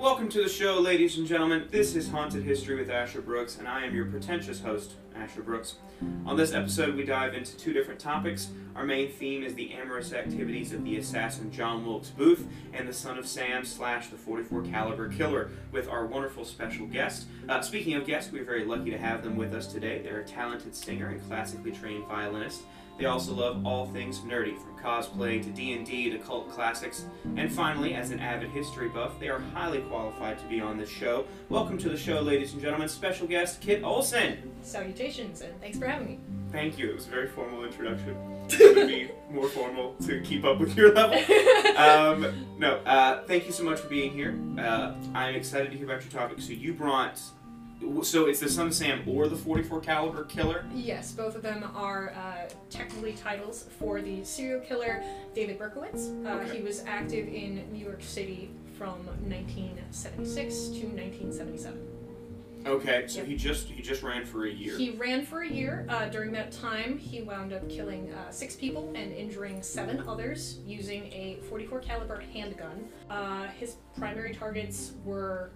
Welcome to the show, ladies and gentlemen. This is Haunted History with Asher Brooks, and I am your pretentious host, Asher Brooks. On this episode, we dive into two different topics. Our main theme is the amorous activities of the assassin John Wilkes Booth and the Son of Sam / the .44 caliber killer with our wonderful special guest. Speaking of guests, we're very lucky to have them with us today. They're a talented singer and classically trained violinist. They also love all things nerdy, from cosplay to D&D to cult classics. And finally, as an avid history buff, they are highly qualified to be on this show. Welcome to the show, ladies and gentlemen, special guest Kit Olsen. Salutations, and thanks for having me. Thank you. It was a very formal introduction. It would be more formal to keep up with your level. Thank you so much for being here. I'm excited to hear about your topic. So you brought... So it's the Son of Sam or the .44 caliber killer? Yes, both of them are technically titles for the serial killer David Berkowitz. Okay. He was active in New York City from 1976 to 1977. Okay, so yep. he just ran for a year. He ran for a year. During that time, he wound up killing 6 people and injuring 7 others using a .44 caliber handgun. His primary targets were...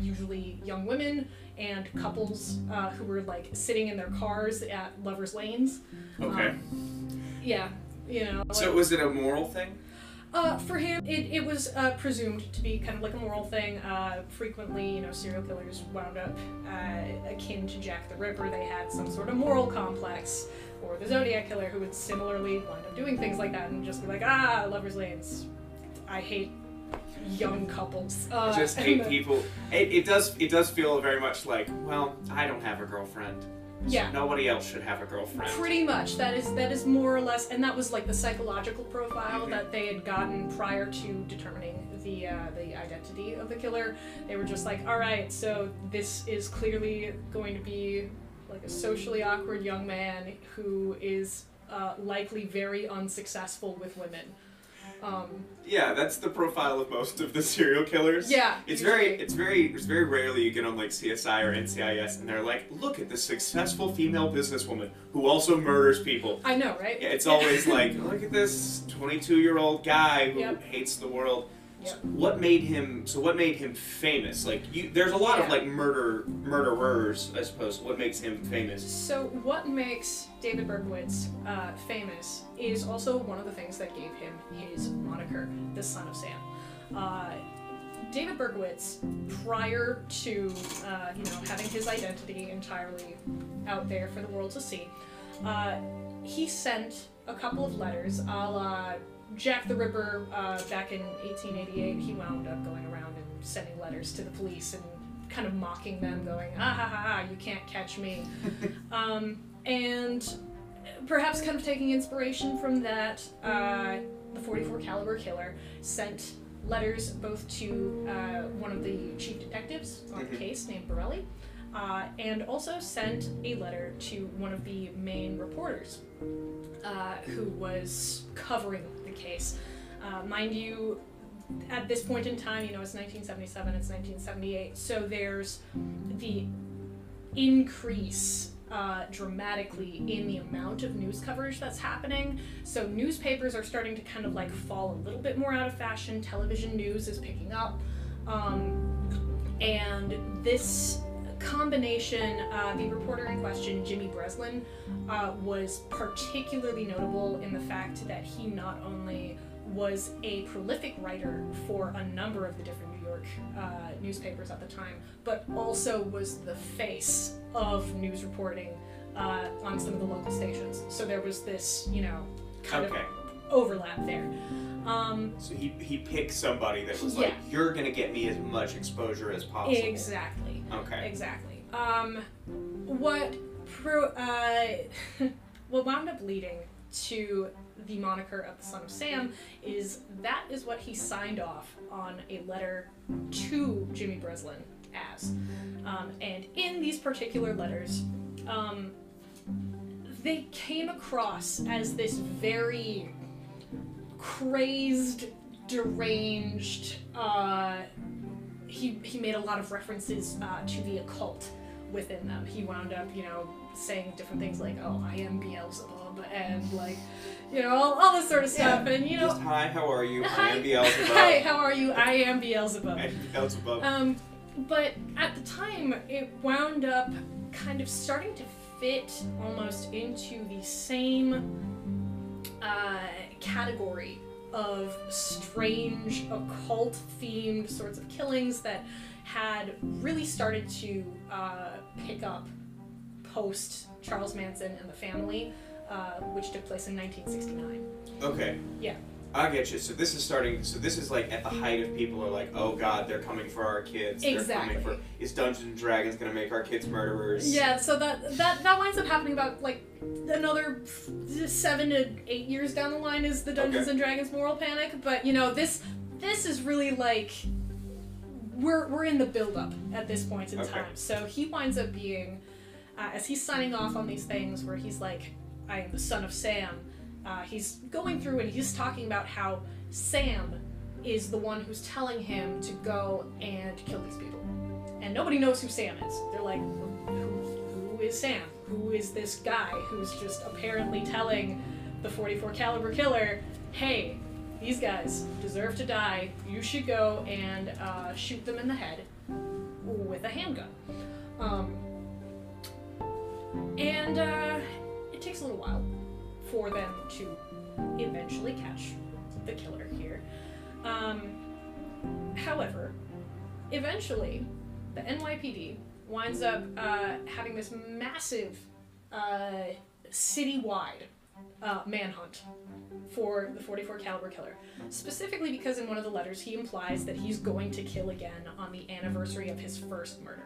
usually young women and couples who were like sitting in their cars at lovers' lanes. Okay. Yeah, you know. Like, so was it a moral thing? For him, it was presumed to be kind of like a moral thing. Frequently, you know, serial killers wound up akin to Jack the Ripper. They had some sort of moral complex, or the Zodiac killer, who would similarly wind up doing things like that and just be like, ah, lovers' lanes. I hate young couples. Just hate people. It does feel very much like, well, I don't have a girlfriend. Yeah. So nobody else should have a girlfriend. Pretty much. That is more or less, and that was like the psychological profile that they had gotten prior to determining the identity of the killer. They were just like, all right, so this is clearly going to be like a socially awkward young man who is likely very unsuccessful with women. Yeah, that's the profile of most of the serial killers. Yeah, it's very rarely you get on like CSI or NCIS and they're like, look at this successful female businesswoman who also murders people. I know, right? Yeah, it's always like, look at this 22-year-old guy who hates the world. Yep. So what made him famous? Like, there's a lot of like murderers, I suppose. What makes him famous? So what makes David Berkowitz famous is also one of the things that gave him his moniker, the Son of Sam. David Berkowitz, prior to having his identity entirely out there for the world to see, he sent a couple of letters, a la Jack the Ripper. Back in 1888, he wound up going around and sending letters to the police and kind of mocking them, going, ah, ha, ha, ha, you can't catch me. And perhaps kind of taking inspiration from that, the .44 caliber killer sent letters both to one of the chief detectives on the case named Borelli, and also sent a letter to one of the main reporters who was covering the case. Mind you, at this point in time, you know, it's 1977, it's 1978, so there's the increase dramatically in the amount of news coverage that's happening. So newspapers are starting to kind of like fall a little bit more out of fashion, television news is picking up, and this combination, the reporter in question, Jimmy Breslin, was particularly notable in the fact that he not only was a prolific writer for a number of the different New York newspapers at the time, but also was the face of news reporting on some of the local stations. So there was this, you know, kind of overlap there. So he picked somebody that was like, you're going to get me as much exposure as possible. Exactly. Okay. Exactly. What wound up leading to the moniker of the Son of Sam is that is what he signed off on a letter to Jimmy Breslin as. And in these particular letters, they came across as this very crazed, deranged, he made a lot of references to the occult, within them. He wound up, you know, saying different things like, "Oh, I am Beelzebub," and like, you know, all this sort of stuff. Yeah. And you know, just, "Hi, how are you? I am Beelzebub." "Hi, how are you? I am Beelzebub." I am Beelzebub. But at the time, it wound up kind of starting to fit almost into the same category of strange, occult-themed sorts of killings that had really started to pick up post Charles Manson and the Family, which took place in 1969. Okay. Yeah. I get you. So this is starting. So this is like at the height of people are like, "Oh God, they're coming for our kids." Exactly. They're coming for, is Dungeons and Dragons going to make our kids murderers? Yeah. So that winds up happening about like another 7 to 8 years down the line is the Dungeons and Dragons moral panic. But you know, this is really like we're in the build up at this point in time. So he winds up being as he's signing off on these things where he's like, "I am the son of Sam." He's going through and he's talking about how Sam is the one who's telling him to go and kill these people. And nobody knows who Sam is. They're like, who is Sam? Who is this guy who's just apparently telling the .44 caliber killer, "Hey, these guys deserve to die. You should go and shoot them in the head with a handgun." It takes a little while for them to eventually catch the killer here. However, eventually, the NYPD winds up having this massive citywide manhunt for the .44 caliber killer, specifically because in one of the letters he implies that he's going to kill again on the anniversary of his first murder.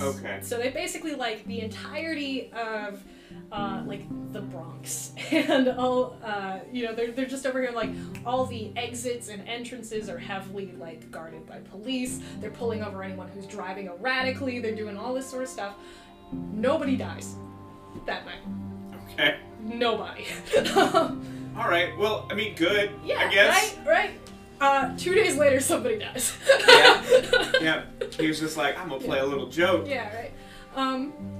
Okay. So they basically, like, the entirety of like the Bronx and all, you know, they're just over here, like, all the exits and entrances are heavily, like, guarded by police. They're pulling over anyone who's driving erratically. They're doing all this sort of stuff. Nobody dies that night. Okay. Nobody. All right. Well, I mean, good. Yeah. I guess. Right. 2 days later, somebody dies. Yeah. He was just like, "I'm gonna play a little joke." Yeah. Right.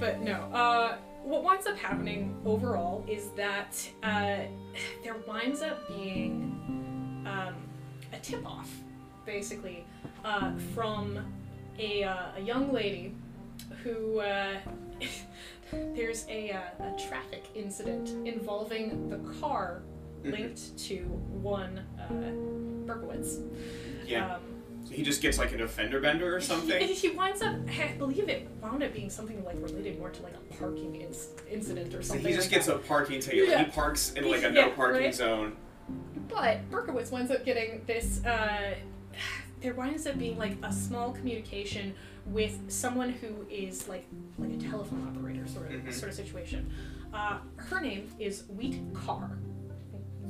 But no. What winds up happening overall is that there winds up being a tip-off, basically, from a young lady who there's a traffic incident involving the car linked to one Berkowitz. Yeah. So he just gets, like, an offender bender or something? He winds up, I believe it wound up being something, like, related more to, like, a parking incident or something. So he just gets a parking ticket. Yeah. He parks in, like, a no-parking zone. But Berkowitz winds up getting this, there winds up being, like, a small communication with someone who is, like a telephone operator sort of situation. Her name is Wheat Carr.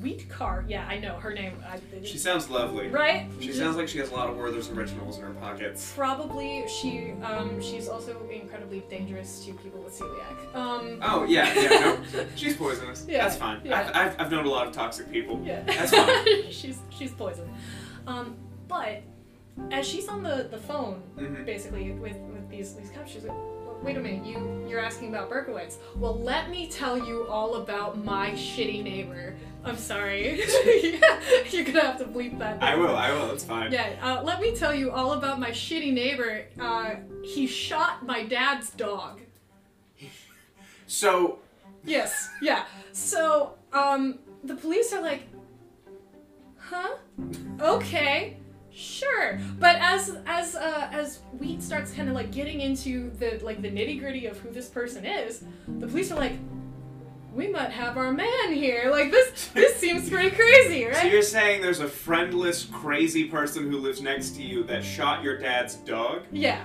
Wheat Carr, yeah, I know her name. She sounds lovely, right? She sounds like she has a lot of Werther's Originals in her pockets. Probably. She, she's also incredibly dangerous to people with celiac. Oh yeah, no, she's poisonous. Yeah, that's fine. Yeah. I've known a lot of toxic people. Yeah, that's fine. she's poison. But as she's on the phone, basically with these cops, she's like, "Wait a minute, you're asking about Berkowitz. Well, let me tell you all about my shitty neighbor. I'm sorry." Yeah, you're gonna have to bleep that. I will, it's fine. Yeah, "Let me tell you all about my shitty neighbor. He shot my dad's dog." So... Yes, yeah. So, the police are like, "Huh? Okay. Sure," but as Wheat starts kind of like getting into the nitty gritty of who this person is, the police are like, "We might have our man here. Like this seems pretty crazy, right?" So you're saying there's a friendless, crazy person who lives next to you that shot your dad's dog? Yeah.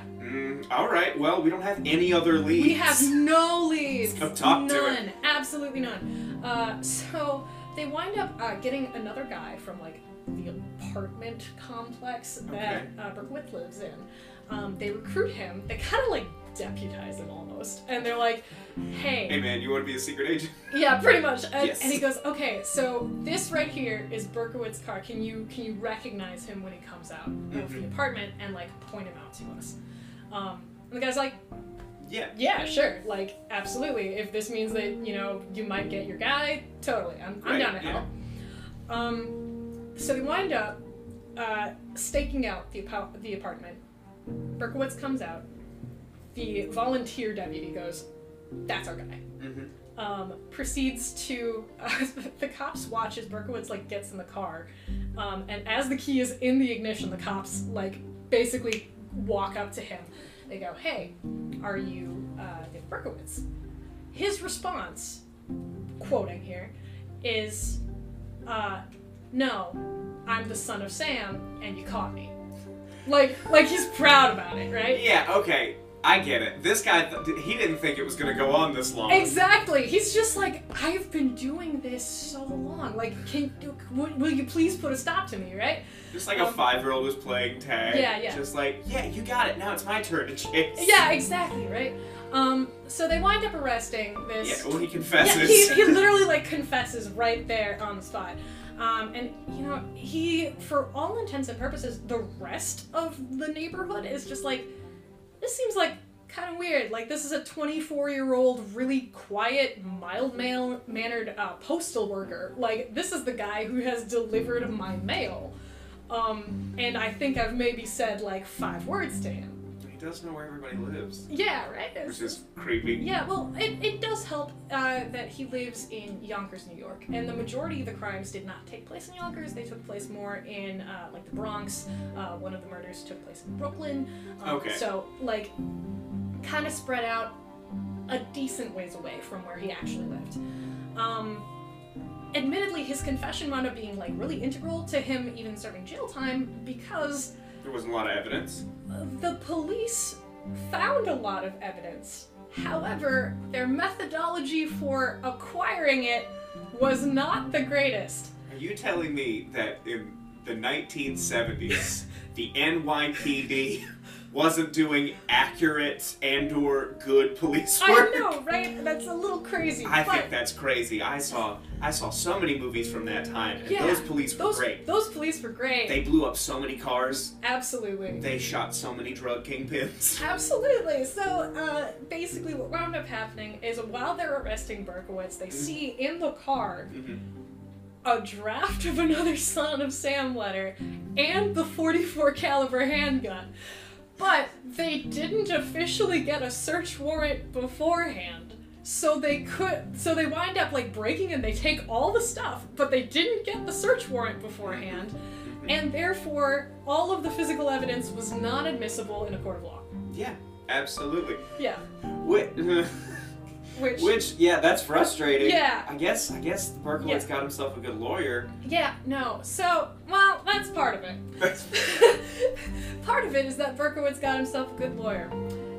All right. Well, we don't have any other leads. We have no leads. None. Absolutely none. So they wind up getting another guy from like the apartment complex that Berkowitz lives in. They recruit him. They kind of like deputize him almost. And they're like, hey man, you want to be a secret agent? Yeah, pretty much. And, yes. And he goes, okay, so this right here is Berkowitz Carr. Can you recognize him when he comes out of the apartment and like point him out to us? And the guy's like, yeah, sure, like, absolutely. If this means that, you know, you might get your guy, totally, I'm down to help. So they wind up staking out the apartment. Berkowitz comes out. The volunteer deputy goes, "That's our guy." Mm-hmm. Proceeds to the cops watch as Berkowitz like gets in the car, and as the key is in the ignition, the cops like basically walk up to him. They go, "Hey, are you David Berkowitz?" His response, quoting here, is, "No, I'm the son of Sam, and you caught me." Like he's proud about it, right? Yeah. Okay. I get it. This guy, he didn't think it was going to go on this long. Exactly. He's just like, I've been doing this so long. Like, will you please put a stop to me, right? Just like a 5-year-old was playing tag. Yeah. Just like, yeah, you got it. Now it's my turn to chase. Yeah, exactly, right? So they wind up arresting this. Yeah, well, he confesses. Yeah, he literally, like, confesses right there on the spot. And, you know, he, for all intents and purposes, the rest of the neighborhood is just like, this seems like kind of weird. Like, this is a 24-year-old, really quiet, mild-mannered postal worker. Like, this is the guy who has delivered my mail. And I think I've maybe said, like, 5 words to him. He does know where everybody lives. Yeah, right? Which is creepy. Yeah, well, it does help that he lives in Yonkers, New York. And the majority of the crimes did not take place in Yonkers. They took place more in, like, the Bronx. One of the murders took place in Brooklyn. So, like, kind of spread out a decent ways away from where he actually lived. Admittedly, his confession wound up being, like, really integral to him even serving jail time because... there wasn't a lot of evidence. The police found a lot of evidence. However, their methodology for acquiring it was not the greatest. Are you telling me that in the 1970s, the NYPD wasn't doing accurate and/or good police work? I know, right? That's a little crazy. I think that's crazy. I saw so many movies from that time, and those police were great. Those police were great. They blew up so many cars. Absolutely. They shot so many drug kingpins. Absolutely. So, basically what wound up happening is while they're arresting Berkowitz, they see in the car a draft of another Son of Sam letter and the .44 caliber handgun. But they didn't officially get a search warrant beforehand. So they wind up like breaking and they take all the stuff, but they didn't get the search warrant beforehand, and therefore all of the physical evidence was not admissible in a court of law. Yeah, absolutely. Yeah. Which, that's frustrating. Yeah. I guess Berkowitz got himself a good lawyer. Yeah, no. So, well, that's part of it. Part of it is that Berkowitz got himself a good lawyer.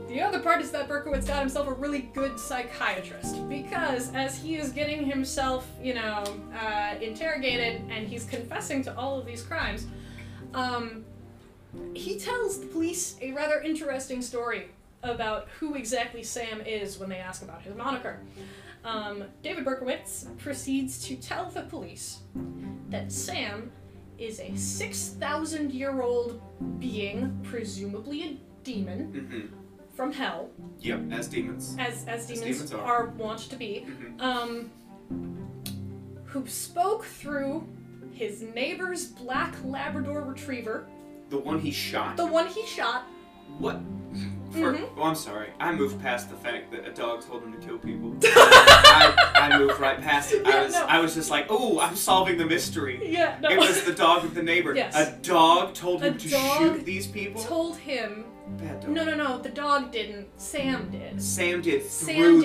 The other part is that Berkowitz got himself a really good psychiatrist, because as he is getting himself, you know, interrogated and he's confessing to all of these crimes, he tells the police a rather interesting story about who exactly Sam is when they ask about his moniker. David Berkowitz proceeds to tell the police that Sam is a 6,000-year-old being, presumably a demon, from hell. Yep, as demons. As demons are wont to be. Who spoke through his neighbor's black Labrador retriever. The one he shot. What? Oh, I'm sorry. I moved past the fact that a dog told him to kill people. I moved right past it. I was just like, oh, I'm solving the mystery. Yeah, no. It was the dog of the neighbor. Yes. A dog told him to shoot these people? Told him. Bad dog. No. The dog didn't. Sam did. Sam did through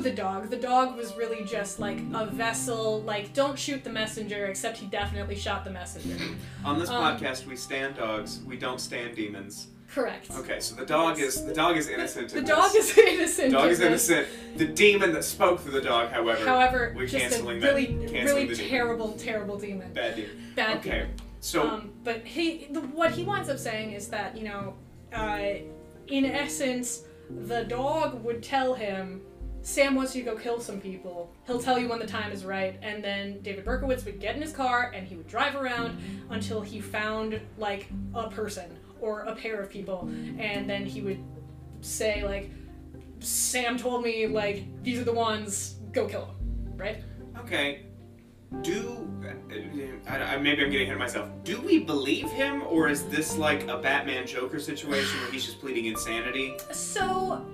the dog. The dog was really just like a vessel. Like, don't shoot the messenger, except he definitely shot the messenger. On this podcast, we stand dogs. We don't stand demons. Correct. Okay, so the dog is innocent. The dog is innocent. The demon that spoke through the dog, however, we're just canceling that. Really terrible demon. Bad demon. Okay, so but what he winds up saying is that, you know, in essence, the dog would tell him, Sam wants you to go kill some people. He'll tell you when the time is right. And then David Berkowitz would get in his car and he would drive around until he found like a person or a pair of people, and then he would say, like, Sam told me, like, these are the ones, go kill them, right? Okay. Maybe I'm getting ahead of myself. Do we believe him, or is this like a Batman Joker situation where he's just pleading insanity? So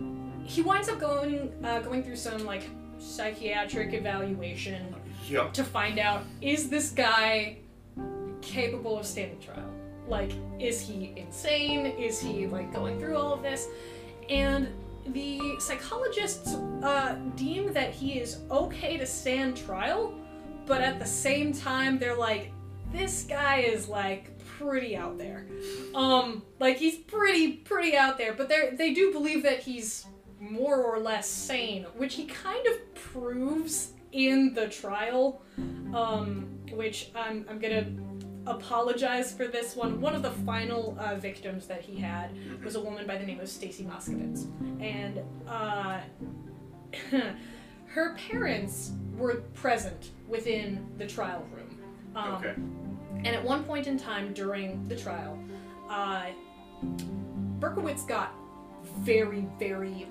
he winds up going through some like psychiatric evaluation to find out, is this guy capable of standing trial? Like, is he insane? Is he like going through all of this? And the psychologists deem that he is okay to stand trial. But at the same time, they're like, this guy is, like, pretty out there. Like, he's pretty out there. But they do believe that he's more or less sane, which he kind of proves in the trial, which I'm going to apologize for this one. One of the final victims that he had was a woman by the name of Stacey Moskowitz. And her parents were present within the trial room. Okay. And at one point in time during the trial, Berkowitz got very, very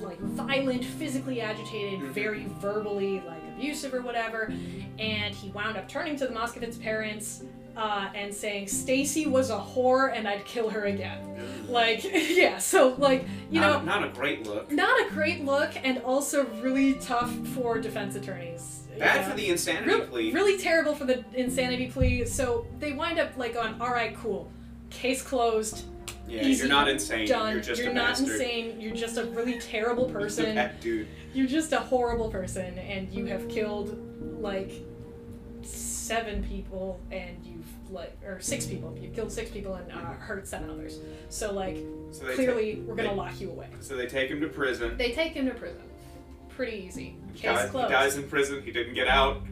like violent, physically agitated, very verbally like abusive or whatever, and he wound up turning to the Moskowitz parents and saying, Stacy was a whore and I'd kill her again. Like, yeah, so like, not a great look. Not a great look, and also really tough for defense attorneys. Bad for the insanity plea. Really terrible for the insanity plea. So they wind up like going, all right, cool. Case closed. Yeah, easy, you're not insane. Done. You're just a bastard. You're not insane. You're just a really terrible person. You're a bad dude. You're just a horrible person, and you have killed like 7 people, and you've or 6 people. You've killed 6 people and hurt 7 others. So like, so clearly we're gonna lock you away. So they take him to prison. Pretty easy. Case closed. He dies in prison. He didn't get out.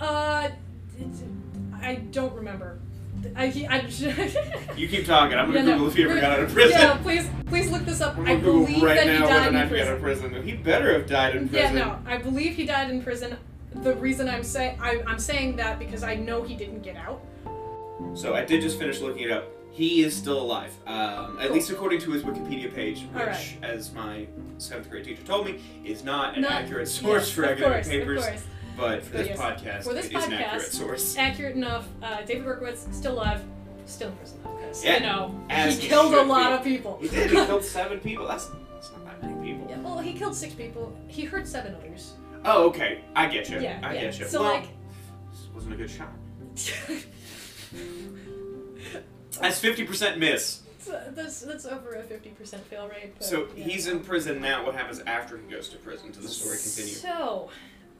I don't remember. You keep talking. I'm gonna Google if he ever got out of prison. Yeah, please look this up. I believe that he died in prison. He better have died in prison. Yeah, no, I believe he died in prison. The reason I'm saying that because I know he didn't get out. So I did just finish looking it up. He is still alive, at least according to his Wikipedia page, which, as my 7th grade teacher told me, is not an accurate source for academic papers. But for this podcast, it is an accurate source. Accurate enough. David Berkowitz, still alive, still in prison, because he killed a lot of people. He did. He killed 7 people. That's not that many people. Yeah, well, he killed 6 people. He hurt 7 others. Oh, okay. I get you. Yeah, get you. So well, like, this wasn't a good shot. That's 50% miss. That's over a 50% fail rate. But, so he's in prison now. What happens after he goes to prison? Does the story continue? So,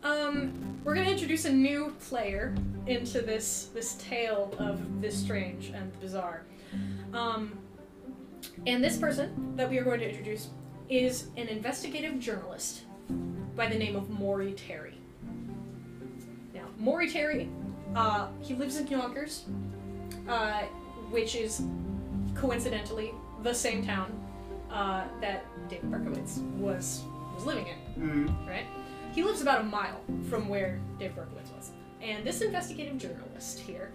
we're going to introduce a new player into this tale of the strange and the bizarre. And this person that we are going to introduce is an investigative journalist by the name of Maury Terry. Now, Maury Terry, he lives in Yonkers. Which is, coincidentally, the same town that David Berkowitz was living in, right? He lives about a mile from where David Berkowitz was. And this investigative journalist here,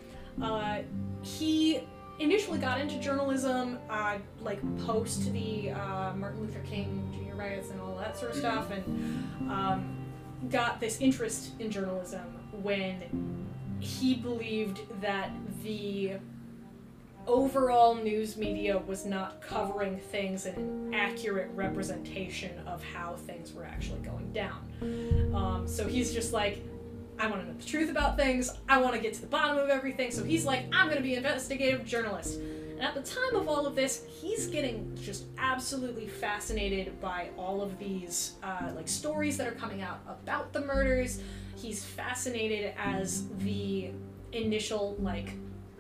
he initially got into journalism, like, post the Martin Luther King Jr. riots and all that sort of stuff, and got this interest in journalism when he believed that the overall news media was not covering things in an accurate representation of how things were actually going down. So he's just like, I want to know the truth about things, I want to get to the bottom of everything, so he's like, I'm going to be an investigative journalist. And at the time of all of this, he's getting just absolutely fascinated by all of these like stories that are coming out about the murders. He's fascinated as the initial, like,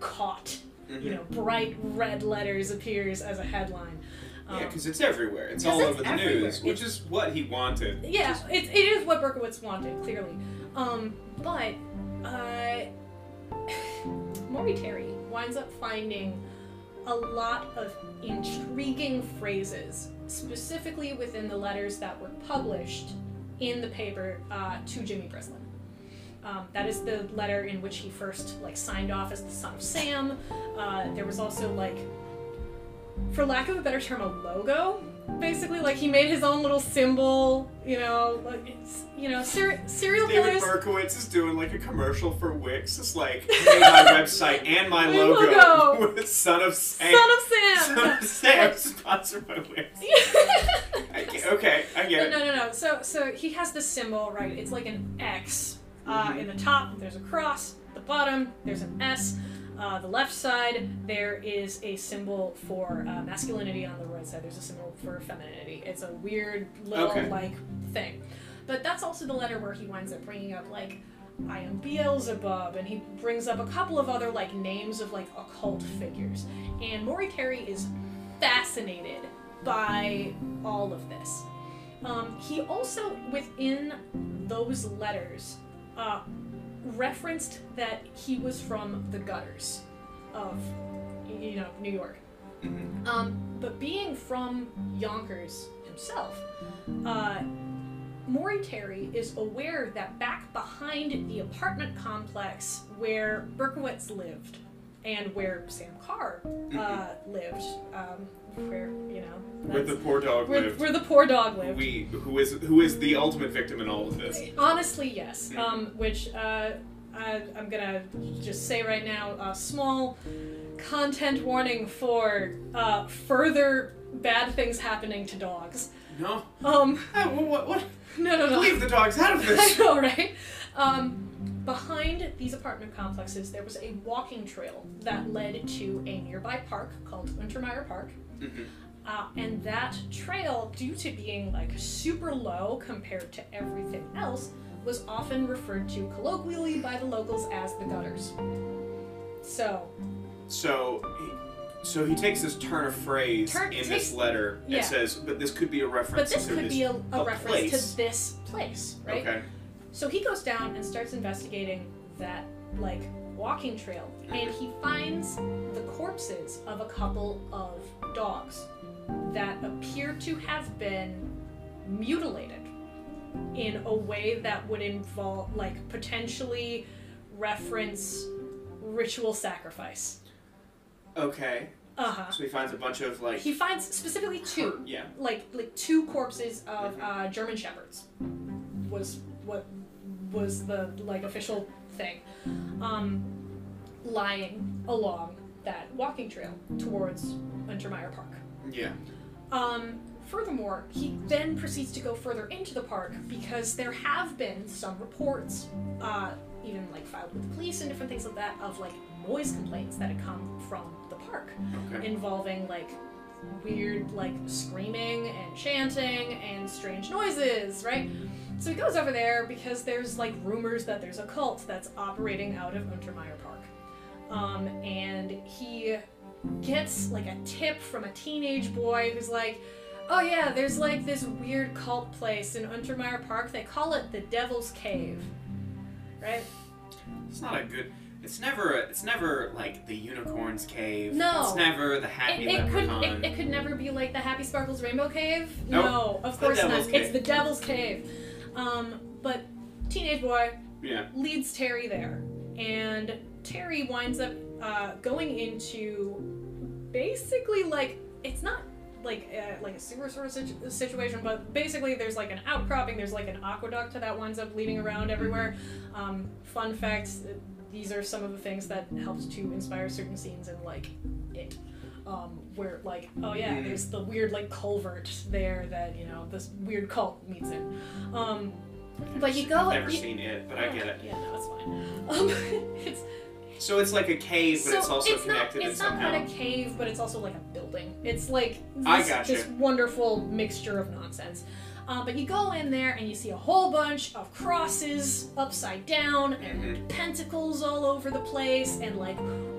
caught, bright red letters appears as a headline. Yeah, because it's everywhere. It's all over the news, which is what he wanted. Yeah, it is what Berkowitz wanted, clearly. But Maury Terry winds up finding a lot of intriguing phrases, specifically within the letters that were published in the paper to Jimmy Breslin. That is the letter in which he first, like, signed off as the Son of Sam. There was also, like, for lack of a better term, a logo basically, like, he made his own little symbol, you know, like, it's, you know, serial killers. David Berkowitz is doing, like, a commercial for Wix. It's like, hey, my website and my logo with Son of Sam. Son of Sam, sponsored by Wix. Okay, I get it. No. So he has this symbol, right? It's like an X. In the top, there's a cross. At the bottom, there's an S. The left side, there is a symbol for masculinity. On the right side, there's a symbol for femininity. It's a weird little, like, thing. But that's also the letter where he winds up bringing up, like, I am Beelzebub, and he brings up a couple of other, like, names of, like, occult figures. And Maury Terry is fascinated by all of this. He also, within those letters, referenced that he was from the gutters of, you know, New York. But being from Yonkers himself, Maury Terry is aware that back behind the apartment complex where Berkowitz lived and where Sam Carr lived, where, you know, where the poor dog lived. Where the poor dog lived. Who is the ultimate victim in all of this? Honestly, yes. Which I'm gonna just say right now, a small content warning for further bad things happening to dogs. No. What? No. Leave the dogs out of this. I know, right? Behind these apartment complexes, there was a walking trail that led to a nearby park called Untermyer Park. And that trail, due to being, like, super low compared to everything else, was often referred to colloquially by the locals as the gutters. So he takes this turn of phrase in this letter and says, but this could be a reference to this place. But this could be a reference to this place, right? Okay. So he goes down and starts investigating that, like, walking trail, and he finds the corpses of a couple of dogs that appear to have been mutilated in a way that would involve, like, potentially reference ritual sacrifice. Okay. So he finds a bunch of, like... He finds specifically two. Yeah. Like two corpses of German shepherds was what was the, like, official thing, lying along that walking trail towards Untermyer Park. Yeah. Furthermore, he then proceeds to go further into the park because there have been some reports, even, like, filed with the police and different things like that, of, like, noise complaints that had come from the park involving, like, weird, like, screaming and chanting and strange noises, right? So he goes over there because there's, like, rumors that there's a cult that's operating out of Untermyer Park. And he gets, like, a tip from a teenage boy who's like, oh yeah, there's, like, this weird cult place in Untermyer Park. They call it the Devil's Cave. Right? It's not a good... It's never like the Unicorn's Cave. No. It's never the Happy Leprechaun. It could never be like the Happy Sparkles Rainbow Cave. Nope. No, of course not. Cave. It's the Devil's Cave. But teenage boy leads Terry there, and Terry winds up going into basically, like, it's not like a sewer sort of situation, but basically there's, like, an outcropping. There's, like, an aqueduct that winds up leading around everywhere. Fun facts. These are some of the things that helped to inspire certain scenes in, like, It. Where, like, oh yeah, there's the weird, like, culvert there that, you know, this weird cult meets in. But you go... I've never seen It, but I get it. Yeah, no, it's fine. So it's like a cave, but it's also connected in somehow. It's not quite a cave, but it's also, like, a building. It's, like, this wonderful mixture of nonsense. But you go in there and you see a whole bunch of crosses upside down and pentacles all over the place and, like,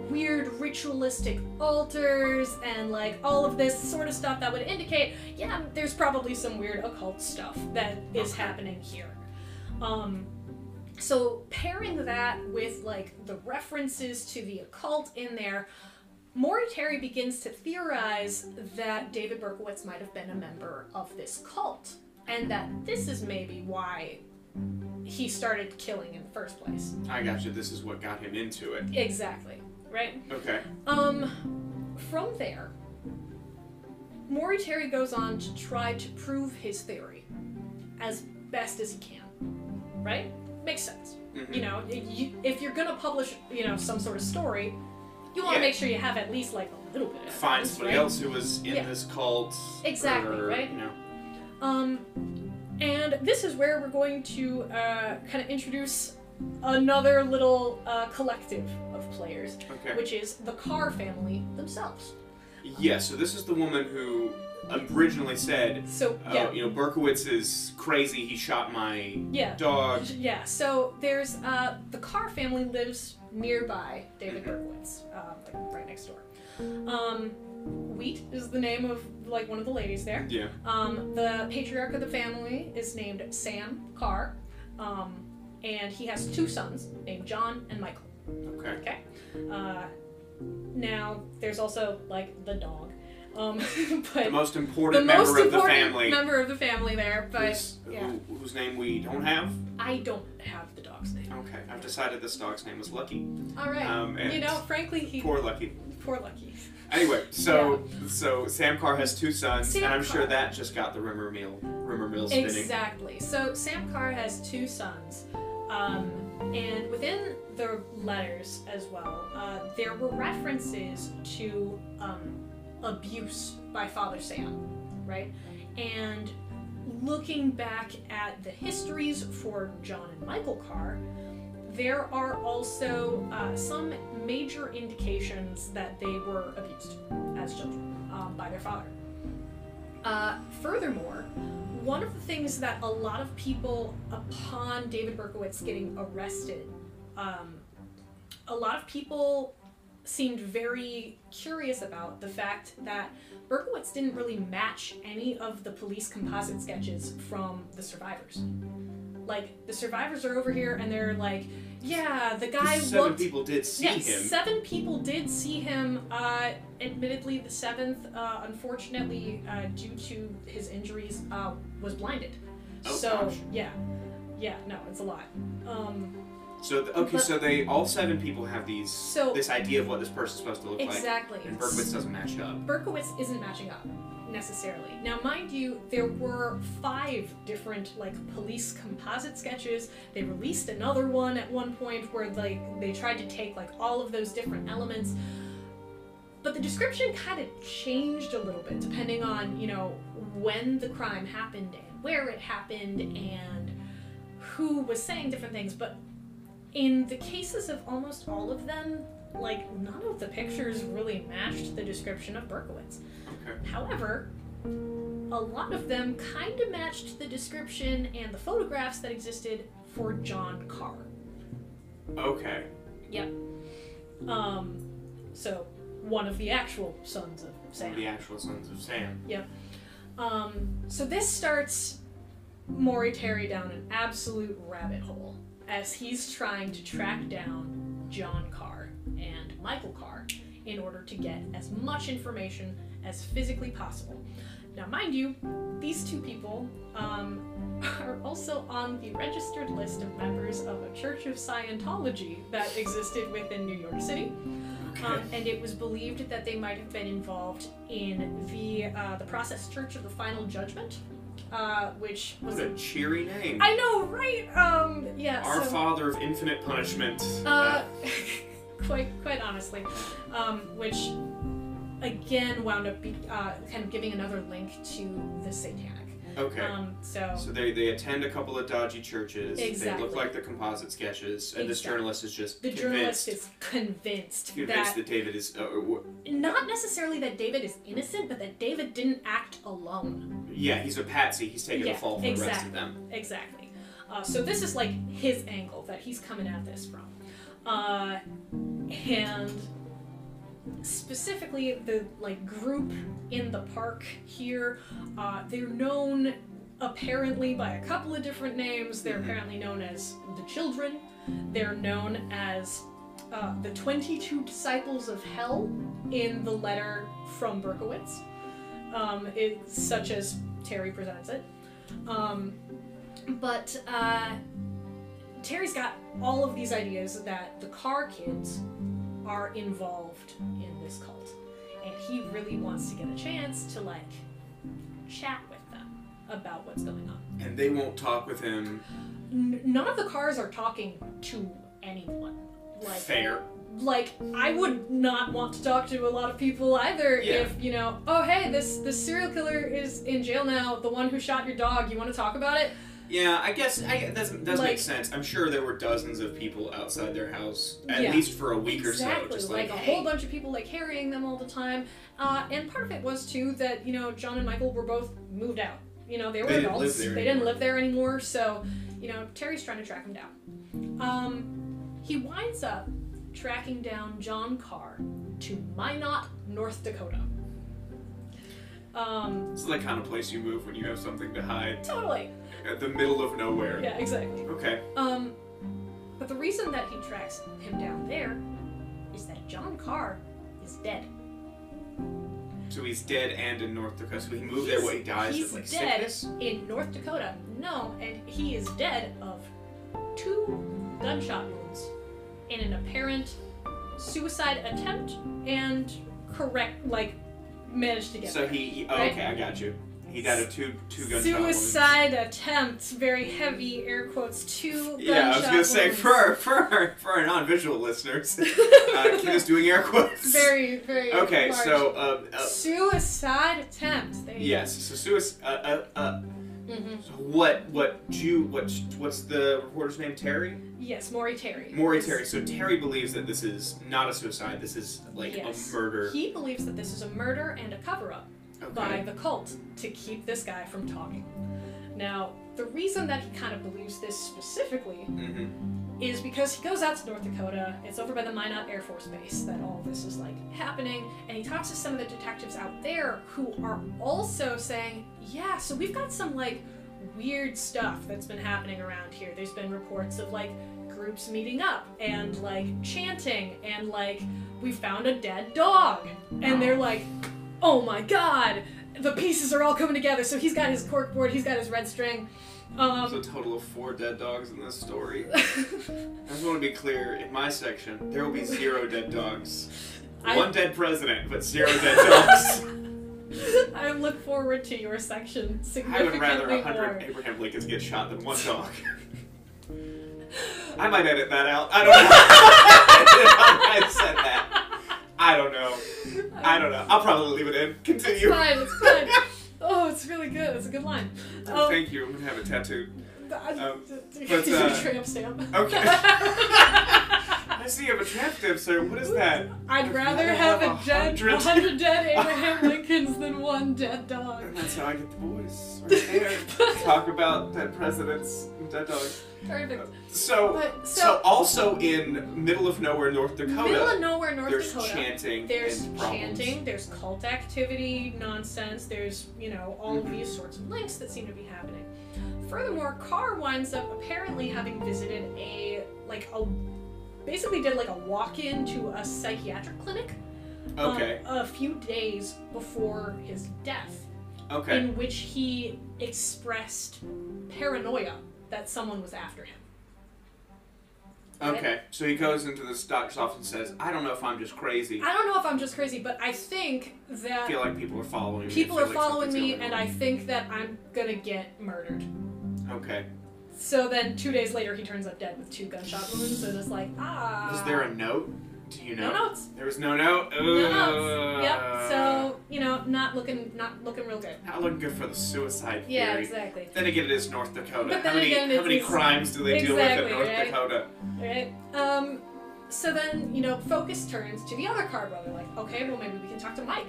weird ritualistic altars and, like, all of this sort of stuff that would indicate, yeah, there's probably some weird occult stuff that is happening here. So pairing that with, like, the references to the occult in there, Maury Terry begins to theorize that David Berkowitz might have been a member of this cult, and that this is maybe why he started killing in the first place. I gotcha. This is what got him into it. Exactly. Right? Okay. From there, Maury Terry goes on to try to prove his theory as best as he can, right? Makes sense. Mm-hmm. You know, if you're gonna publish, you know, some sort of story, you want to make sure you have at least like a little bit of find somebody else who was in this cult. Exactly, or, right? You know. And this is where we're going to kind of introduce another little collective of players, which is the Carr family themselves. Yeah, so this is the woman who originally said, you know, Berkowitz is crazy, he shot my dog. Yeah, so there's, the Carr family lives nearby David Berkowitz, like right next door. Wheat is the name of, like, one of the ladies there. Yeah. The patriarch of the family is named Sam Carr, and he has two sons named John and Michael. Okay. Okay. Now, there's also, like, the dog. But the most important member of the family there, but whose name we don't have. I don't have the dog's name. Okay, I've decided this dog's name was Lucky. All right. You know, frankly, poor Lucky. Anyway, so so Sam Carr has two sons, and I'm sure that just got the rumor mill spinning. Exactly. So Sam Carr has two sons, and within the letters as well, there were references to abuse by Father Sam, right? And looking back at the histories for John and Michael Carr, there are also some major indications that they were abused as children by their father. Furthermore, one of the things that a lot of people, upon David Berkowitz getting arrested, a lot of people seemed very curious about the fact that Berkowitz didn't really match any of the police composite sketches from the survivors. Like, the survivors are over here and they're like, yeah, the guy seven people did see him. 7 people did see him. Admittedly, the 7th, unfortunately, due to his injuries, was blinded. Oh, so, gosh. Yeah, no, it's a lot. So, so they, all 7 people have these, this idea of what this person's supposed to look like. And Berkowitz doesn't match up. Berkowitz isn't matching up, necessarily. Now, mind you, there were 5 different, like, police composite sketches. They released another one at one point where, like, they tried to take, like, all of those different elements. But the description kind of changed a little bit, depending on, you know, when the crime happened and where it happened and who was saying different things, but in the cases of almost all of them, like, none of the pictures really matched the description of Berkowitz. Okay. However, a lot of them kind of matched the description and the photographs that existed for John Carr. Okay. Yep. So, one of the actual sons of Sam. One of the actual sons of Sam. Yep. So this starts Maury Terry down an absolute rabbit hole, as he's trying to track down John Carr and Michael Carr in order to get as much information as physically possible. Now, mind you, these two people are also on the registered list of members of a Church of Scientology that existed within New York City. Okay. And it was believed that they might have been involved in the Process Church of the Final Judgment, which was a cheery name. I know, right? Yeah. Our Father of Infinite Punishment. Quite honestly, which again wound up kind of giving another link to the satanic. Okay. So they attend a couple of dodgy churches. Exactly. They look like the composite sketches, and this journalist is just convinced that David is not necessarily that David is innocent, but that David didn't act alone. Yeah, he's a patsy. He's taking the fall for the rest of them. Exactly. So this is like his angle that he's coming at this from, and specifically the like group in the park here, they're known apparently by a couple of different names. They're apparently known as the Children. They're known as the 22 Disciples of Hell in the letter from Berkowitz, such as Terry presents it. But Terry's got all of these ideas that the Carr kids are involved in this cult, and he really wants to get a chance to, like, chat with them about what's going on. And they won't talk with him? None of the Carrs are talking to anyone. Like, fair. Like, I would not want to talk to a lot of people either if, you know, oh, hey, this serial killer is in jail now, the one who shot your dog, you want to talk about it? Yeah, I guess that does make sense. I'm sure there were dozens of people outside their house, at least for a week or so. Just like a whole bunch of people, like, harrying them all the time. And part of it was, too, that, you know, John and Michael were both moved out. You know, they were adults. They didn't live there anymore. So, you know, Terry's trying to track him down. He winds up tracking down John Carr to Minot, North Dakota. It's the kind of place you move when you have something to hide. Totally. At the middle of nowhere. Yeah, exactly. Okay. But the reason that he tracks him down there is that John Carr is dead. So he's dead and in North Dakota. So he moved there when he dies of, like, sickness? He's dead in North Dakota. No, and he is dead of 2 gunshot wounds in an apparent suicide attempt and managed to get there. So he... Oh, right? Okay, I got you. He died of two gunshot wounds. Suicide attempts, very heavy, air quotes, 2 gunshot wounds. Yeah, I was going to say, for our non-visual listeners, Kim is doing air quotes. Very, very okay, large. So... suicide attempt. There you go. So suicide... So what's the reporter's name, Terry? Yes, Maury Terry. Maury Terry. So Terry believes that this is not a suicide, this is a murder. He believes that this is a murder and a cover-up by the cult to keep this guy from talking. Now, the reason that he kind of believes this specifically is because he goes out to North Dakota, it's over by the Minot Air Force Base that all this is, like, happening, and he talks to some of the detectives out there who are also saying, yeah, so we've got some, like, weird stuff that's been happening around here. There's been reports of, like, groups meeting up and, like, chanting and, like, we found a dead dog. And they're like, oh my god, the pieces are all coming together. So he's got his corkboard, he's got his red string. There's a total of 4 dead dogs in this story. I just want to be clear, in my section, there will be 0 dead dogs. One dead president, but 0 dead dogs. I look forward to your section significantly more. I would rather 100 Abraham Lincolns get shot than 1 dog. I might edit that out. I don't know. I said that. I don't know. I don't know. I'll probably leave it in. Continue. It's fine, it's fine. Oh, it's really good. It's a good line. Oh, thank you. I'm going to have it tattooed. But, tramp stamp. Okay. I see you have a tramp stamp, sir. What is that? I'd rather have a dead 100 dead Abraham Lincolns than 1 dead dog. And that's how I get the voice. Right there. Talk about dead presidents and dead dogs. Perfect. So also in middle of nowhere North Dakota. Middle of nowhere North Dakota. There's chanting. There's cult activity nonsense. There's all of these sorts of links that seem to be happening. Furthermore, Carr winds up apparently having visited basically did a walk-in to a psychiatric clinic. Okay. A few days before his death. Okay. In which he expressed paranoia that someone was after him. Okay, so he goes into the doctor's office and says, I don't know if I'm just crazy, but I think that... I feel like people are following me. People are following me, and I think that I'm gonna get murdered. Okay. So then 2 days later, he turns up dead with 2 gunshot wounds, and it's like, ah... Was there a note? Do you know? No notes. There was no note? No notes. Yep, so, not looking real good. Not looking good for the suicide theory. Yeah, exactly. Then again, it is North Dakota. But then how many crimes do they deal with in North Dakota? Right. So then, focus turns to the other Carr brother. Like, okay, well, maybe we can talk to Mike.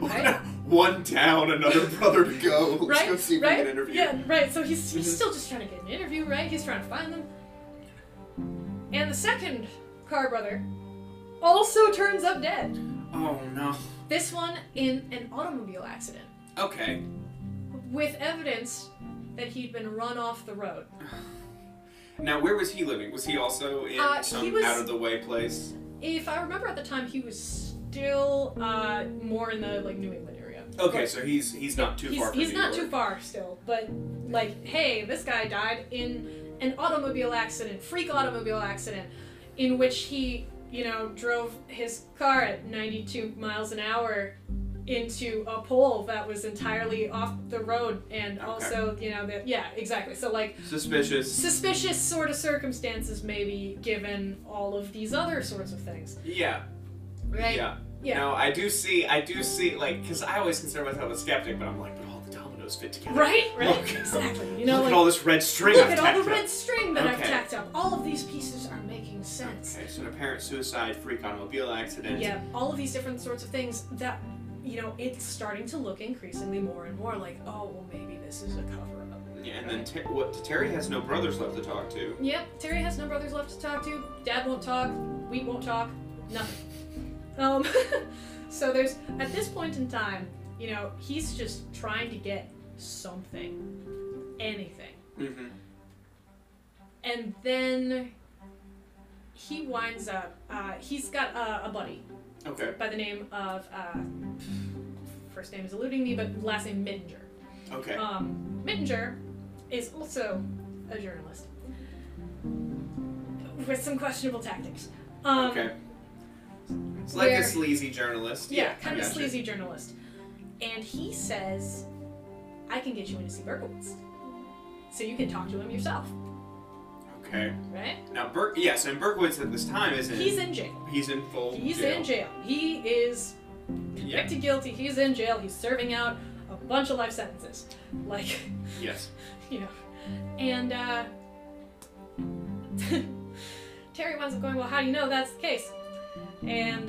Right? One down, another brother to go. Let's go see if we can interview. Yeah, right. So he's still just trying to get an interview, right? He's trying to find them. And the second Carr brother... also turns up dead. Oh, no. This one in an automobile accident. Okay. With evidence that he'd been run off the road. Now, where was he living? Was he also in some out-of-the-way place? If I remember at the time, he was still more in the New England area. Okay, so he's not too far from New York. He's not too far still, but, hey, this guy died in an automobile accident, freak automobile accident, in which he... you know, drove his car at 92 miles an hour into a pole that was entirely off the road, and okay. also, you know, that yeah, exactly. So like suspicious sort of circumstances, maybe given all of these other sorts of things. Yeah. Right. Yeah. Yeah. No, I do see, like, because I always consider myself a skeptic, but I'm like, but all the dominoes fit together. Right. Right. Look, exactly. You know, look like, at all this red string. Look I've at all the red up. String that okay. I've tacked up. All of these pieces are making sense. Okay. So an apparent suicide, freak automobile accident. Yeah. All of these different sorts of things that. You know, it's starting to look increasingly more and more like, oh, well, maybe this is a cover-up. Yeah, and right? then Terry has no brothers left to talk to. Yep, Terry has no brothers left to talk to. Dad won't talk. We won't talk. Nothing. So there's, at this point in time, you know, he's just trying to get something. Anything. Mm-hmm. And then he winds up, he's got a buddy. Okay. By the name of, first name is eluding me, but last name Mittinger. Okay. Mittinger is also a journalist with some questionable tactics. Okay. It's like a sleazy journalist. Yeah, kind of a sleazy journalist. And he says, I can get you in to see Berkowitz. So you can talk to him yourself. Okay. Right? Now, and Berkowitz at this time is in... He's in jail. He's in full jail. He's in jail. He is convicted guilty. He's in jail. He's serving out a bunch of life sentences. Like... Yes. You know. And, Terry winds up going, well, how do you know that's the case? And,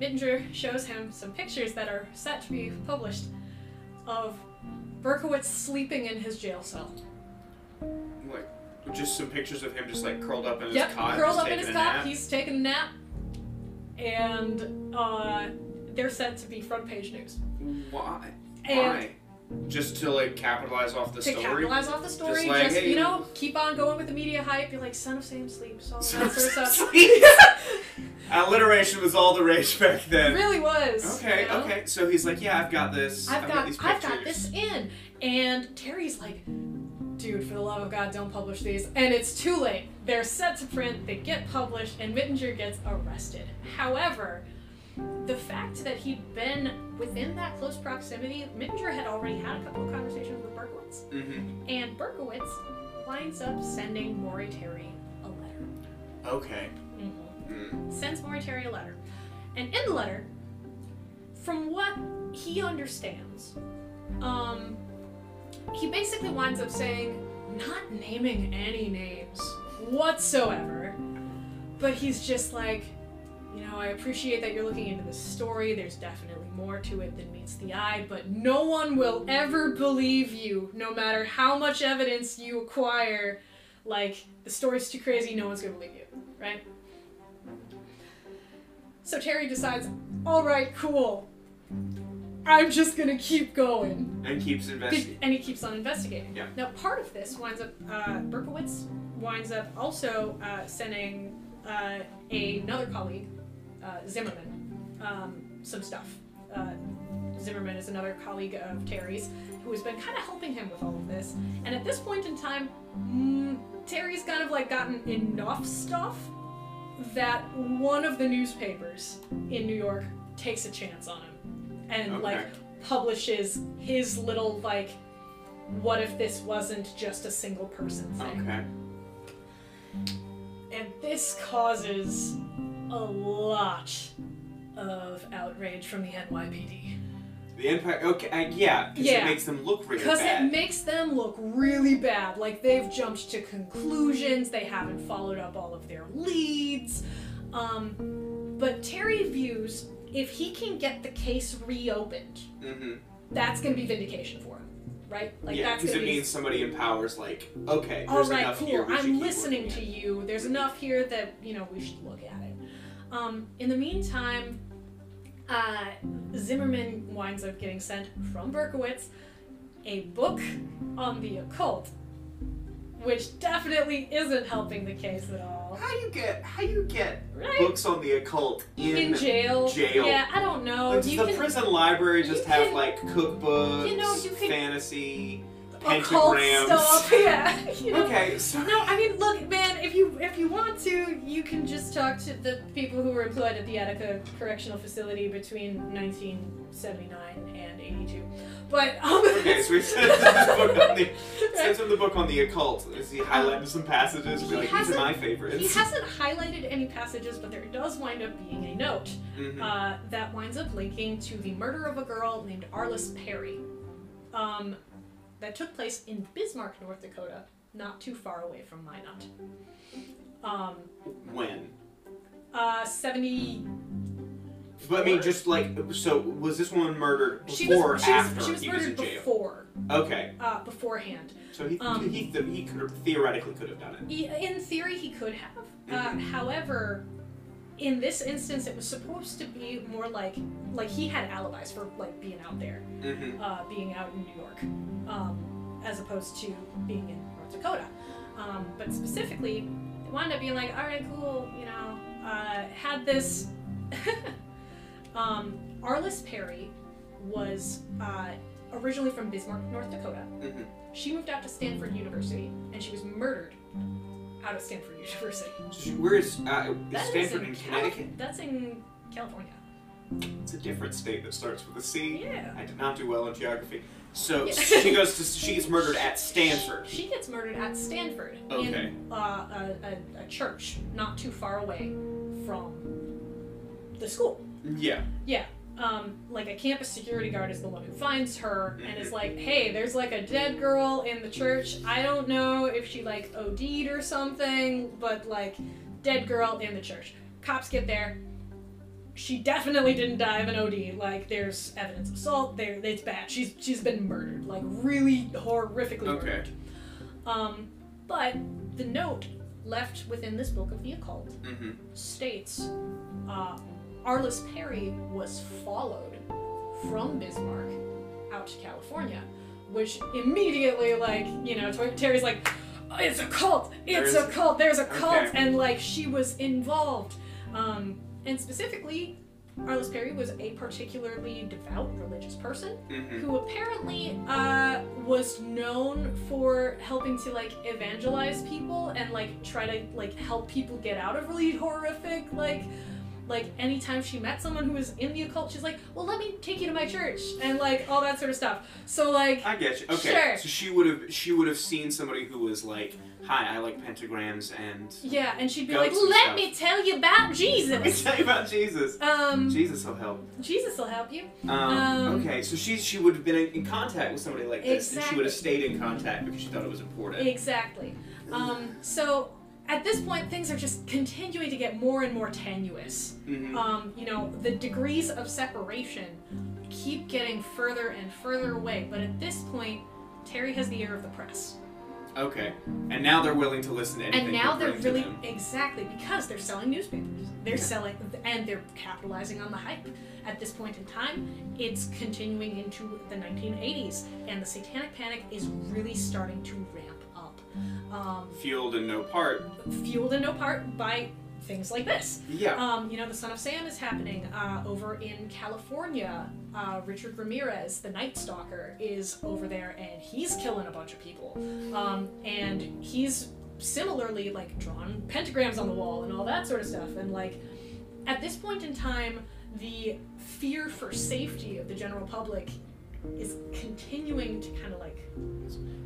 Mittinger shows him some pictures that are set to be published of Berkowitz sleeping in his jail cell. Wait. Just some pictures of him just like curled up in his cot. Curled up in his cot. He's taking a nap. And they're set to be front page news. Why? Why? Just to like capitalize off the story? To capitalize off the story. Just, like, hey, you know, keep on going with the media hype. You're like, Son of Sam sleeps. All that sort of stuff. Alliteration was all the rage back then. It really was. Okay, you know? Okay. So he's like, yeah, I've got this. I've got these pictures. I've got this in. And Terry's like... Dude, for the love of God, don't publish these. And it's too late. They're set to print, they get published, and Mittinger gets arrested. However, the fact that he'd been within that close proximity, Mittinger had already had a couple of conversations with Berkowitz. Mm-hmm. And Berkowitz winds up sending Maury Terry a letter. Okay. Mm-hmm. Mm. Sends Maury Terry a letter. And in the letter, from what he understands, he basically winds up saying, not naming any names whatsoever, but he's just like, you know, I appreciate that you're looking into this story. There's definitely more to it than meets the eye, but no one will ever believe you, no matter how much evidence you acquire. Like, the story's too crazy, no one's gonna believe you, right? So Terry decides, all right, cool. I'm just gonna keep going. And keeps investigating. And he keeps on investigating. Yeah. Now, part of this winds up, Berkowitz winds up also sending another colleague, Zimmerman, some stuff. Zimmerman is another colleague of Terry's who has been kind of helping him with all of this. And at this point in time, Terry's kind of like gotten enough stuff that one of the newspapers in New York takes a chance on him. And, okay. like, publishes his little, like, what if this wasn't just a single person thing. Okay. And this causes a lot of outrage from the NYPD. The Empire, okay, because it makes them look really bad. Because it makes them look really bad. Like, they've jumped to conclusions, they haven't followed up all of their leads. But Terry views... If he can get the case reopened, mm-hmm. that's going to be vindication for him, right? Like, yeah, because it means somebody in power's like, okay, there's enough here. All right, cool, I'm listening to you. There's enough here that, you know, we should look at it. In the meantime, Zimmerman winds up getting sent from Berkowitz a book on the occult, which definitely isn't helping the case at all. How you get right? Books on the occult in jail? Yeah, I don't know. Like, does the prison library just have like cookbooks, fantasy? pentagrams. Occult stuff, yeah. You know? Okay. So. No, I mean, look, man. If you want to, you can just talk to the people who were employed at the Attica Correctional Facility between 1979 and 82. But okay, so we sent him the book on the occult. Is he highlighting some passages? Like, these are my favorites. He hasn't highlighted any passages, but there does wind up being a note that winds up linking to the murder of a girl named Arliss Perry. That took place in Bismarck, North Dakota, not too far away from Minot. When? 70. But I mean, just like, so was this woman murdered before or after she was murdered in jail? Before. Okay. Beforehand. So he could have, theoretically could have done it. In theory, he could have. However, in this instance, it was supposed to be more like he had alibis for like being out there, being out in New York, as opposed to being in North Dakota. But specifically, they wound up being like, all right, cool, you know, had this. Arliss Perry was originally from Bismarck, North Dakota. She moved out to Stanford University, and she was murdered out of Stanford University. So where is Stanford in Connecticut? That's in California. It's a different state that starts with a C. Yeah. I did not do well in geography. So yeah. She gets murdered at Stanford. She gets murdered at Stanford in a church not too far away from the school. Yeah. Yeah. Like a campus security guard is the one who finds her and is like, hey, there's like a dead girl in the church. I don't know if she like OD'd or something, but like dead girl in the church. Cops get there. She definitely didn't die of an OD. Like there's evidence of assault. It's bad. She's been murdered. Like really horrifically murdered. But the note left within this book of the occult states, Arliss Perry was followed from Bismarck out to California, which immediately, like, you know, Terry's like, oh, it's a cult, there's a cult, and like she was involved. And specifically, Arliss Perry was a particularly devout religious person who apparently was known for helping to like evangelize people and like try to like help people get out of really horrific like anytime she met someone who was in the occult, she's like, well, let me take you to my church, and like all that sort of stuff. So like, I get you. Okay. Sure. So she would have seen somebody who was like, hi, I like pentagrams and yeah, and she'd be like, let me tell you about Jesus. Let me tell you about Jesus. Jesus will help. Jesus will help you. Okay, so she would have been in contact with somebody like this, and she would have stayed in contact because she thought it was important. Exactly. So at this point, things are just continuing to get more and more tenuous. You know, the degrees of separation keep getting further and further away, but at this point, Terry has the ear of the press. Okay. And now they're willing to listen to anything. And now they're really, exactly, because they're selling newspapers. They're selling, and they're capitalizing on the hype. At this point in time, it's continuing into the 1980s, and the Satanic Panic is really starting to ramp. Fueled in no part. Fueled in no part by things like this. Yeah. You know, the Son of Sam is happening over in California. Richard Ramirez, the Night Stalker, is over there, and he's killing a bunch of people. And he's similarly like drawn pentagrams on the wall and all that sort of stuff. And like, at this point in time, the fear for safety of the general public is continuing to kind of like.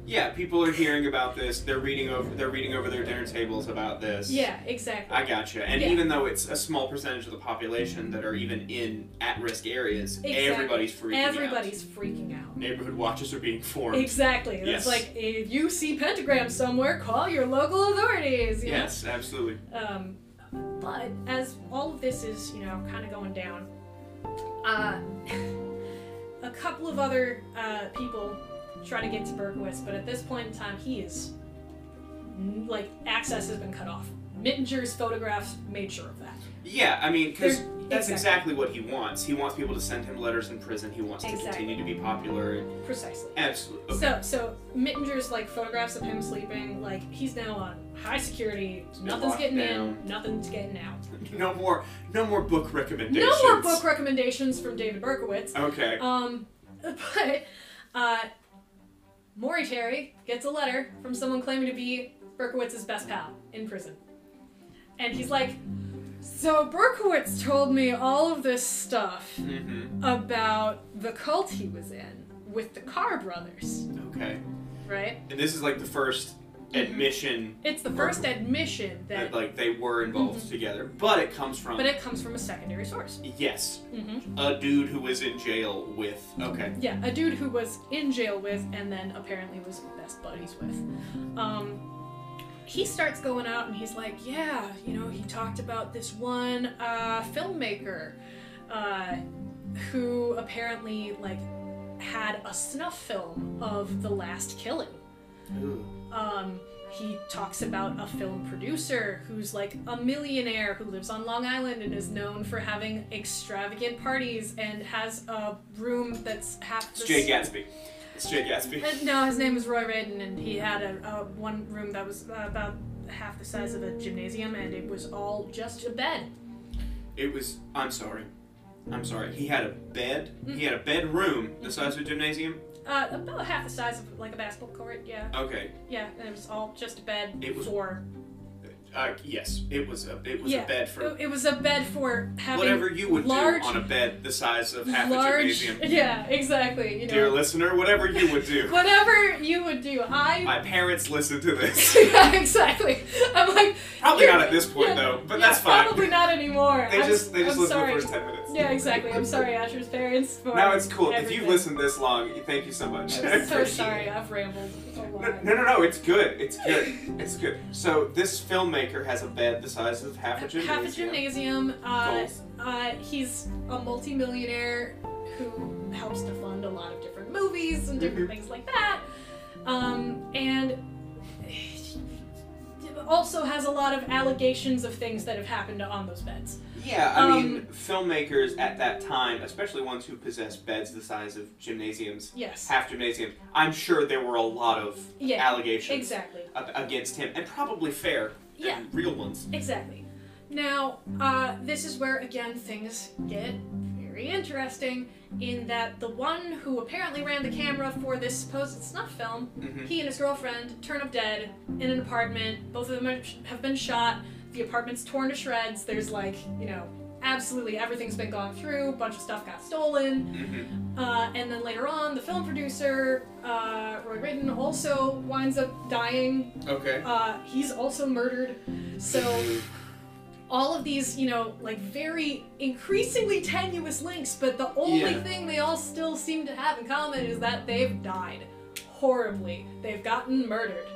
Yeah, people are hearing about this. They're reading over their dinner tables about this. Yeah, exactly. I gotcha. And even though it's a small percentage of the population that are even in at-risk areas, everybody's freaking out. Everybody's freaking out. Neighborhood watches are being formed. Exactly. Yes. It's like, if you see pentagrams somewhere, call your local authorities. You know? Yes, absolutely. But as all of this is, you know, kind of going down, a couple of other people try to get to Berkowitz, but at this point in time, he is like, access has been cut off. Mittinger's photographs made sure of that. Yeah, I mean, because that's exactly what he wants. He wants people to send him letters in prison. He wants to continue to be popular. Precisely. Absolutely. Okay. So Mittinger's like photographs of him sleeping, like he's now on high security. Nothing's getting in. Nothing's getting out. No more book recommendations. No more book recommendations from David Berkowitz. Okay. But. Maury Terry gets a letter from someone claiming to be Berkowitz's best pal in prison. And he's like, so Berkowitz told me all of this stuff about the cult he was in with the Carr brothers. Okay. Right? And this is like the first admission. It's the first admission that like they were involved together. But it comes from a secondary source. Yes. A dude who was in jail with. Okay. Yeah, a dude who was in jail with and then apparently was best buddies with. He starts going out and he's like, yeah, you know, he talked about this one filmmaker who apparently like had a snuff film of the last killing. He talks about a film producer who's like a millionaire who lives on Long Island and is known for having extravagant parties and has a room that's half the... It's Jay Gatsby. No, his name is Roy Radin, and he had a one room that was about half the size of a gymnasium, and it was all just a bed. It was... I'm sorry. He had a bed? He had a bedroom the size of a gymnasium? About half the size of, like, a basketball court, yeah. Okay. Yeah, and it was all just a bed for... yes, it was a bed for... It was a bed for having whatever you would do on a bed the size of half a gymnasium. Yeah, exactly. You know. Dear listener, whatever you would do. Whatever you would do. My parents listen to this. Yeah, exactly. I'm like... Probably not at this point, though, but that's fine. Probably not anymore. They just listen to the first 10 minutes. Yeah, exactly. I'm sorry, Asher's parents, for No, it's cool. Everything. If you've listened this long, thank you so much. I'm so sorry. I've rambled a lot. No, it's good. It's good. So, this filmmaker has a bed the size of half a gymnasium. He's a multimillionaire who helps to fund a lot of different movies and different things like that. And also has a lot of allegations of things that have happened on those beds. Yeah, I mean, filmmakers at that time, especially ones who possess beds the size of gymnasiums, half gymnasiums, I'm sure there were a lot of allegations against him, and probably fair. Yeah. Real ones. Exactly. Now, this is where, again, things get very interesting in that the one who apparently ran the camera for this supposed snuff film, he and his girlfriend turn up dead in an apartment. Both of them have been shot. The apartment's torn to shreds. There's, like, you know, absolutely everything's been gone through. A bunch of stuff got stolen. And then later on, the film producer, Roy Radin, also winds up dying. Okay. He's also murdered. So all of these, you know, like very increasingly tenuous links, but the only thing they all still seem to have in common is that they've died horribly. They've gotten murdered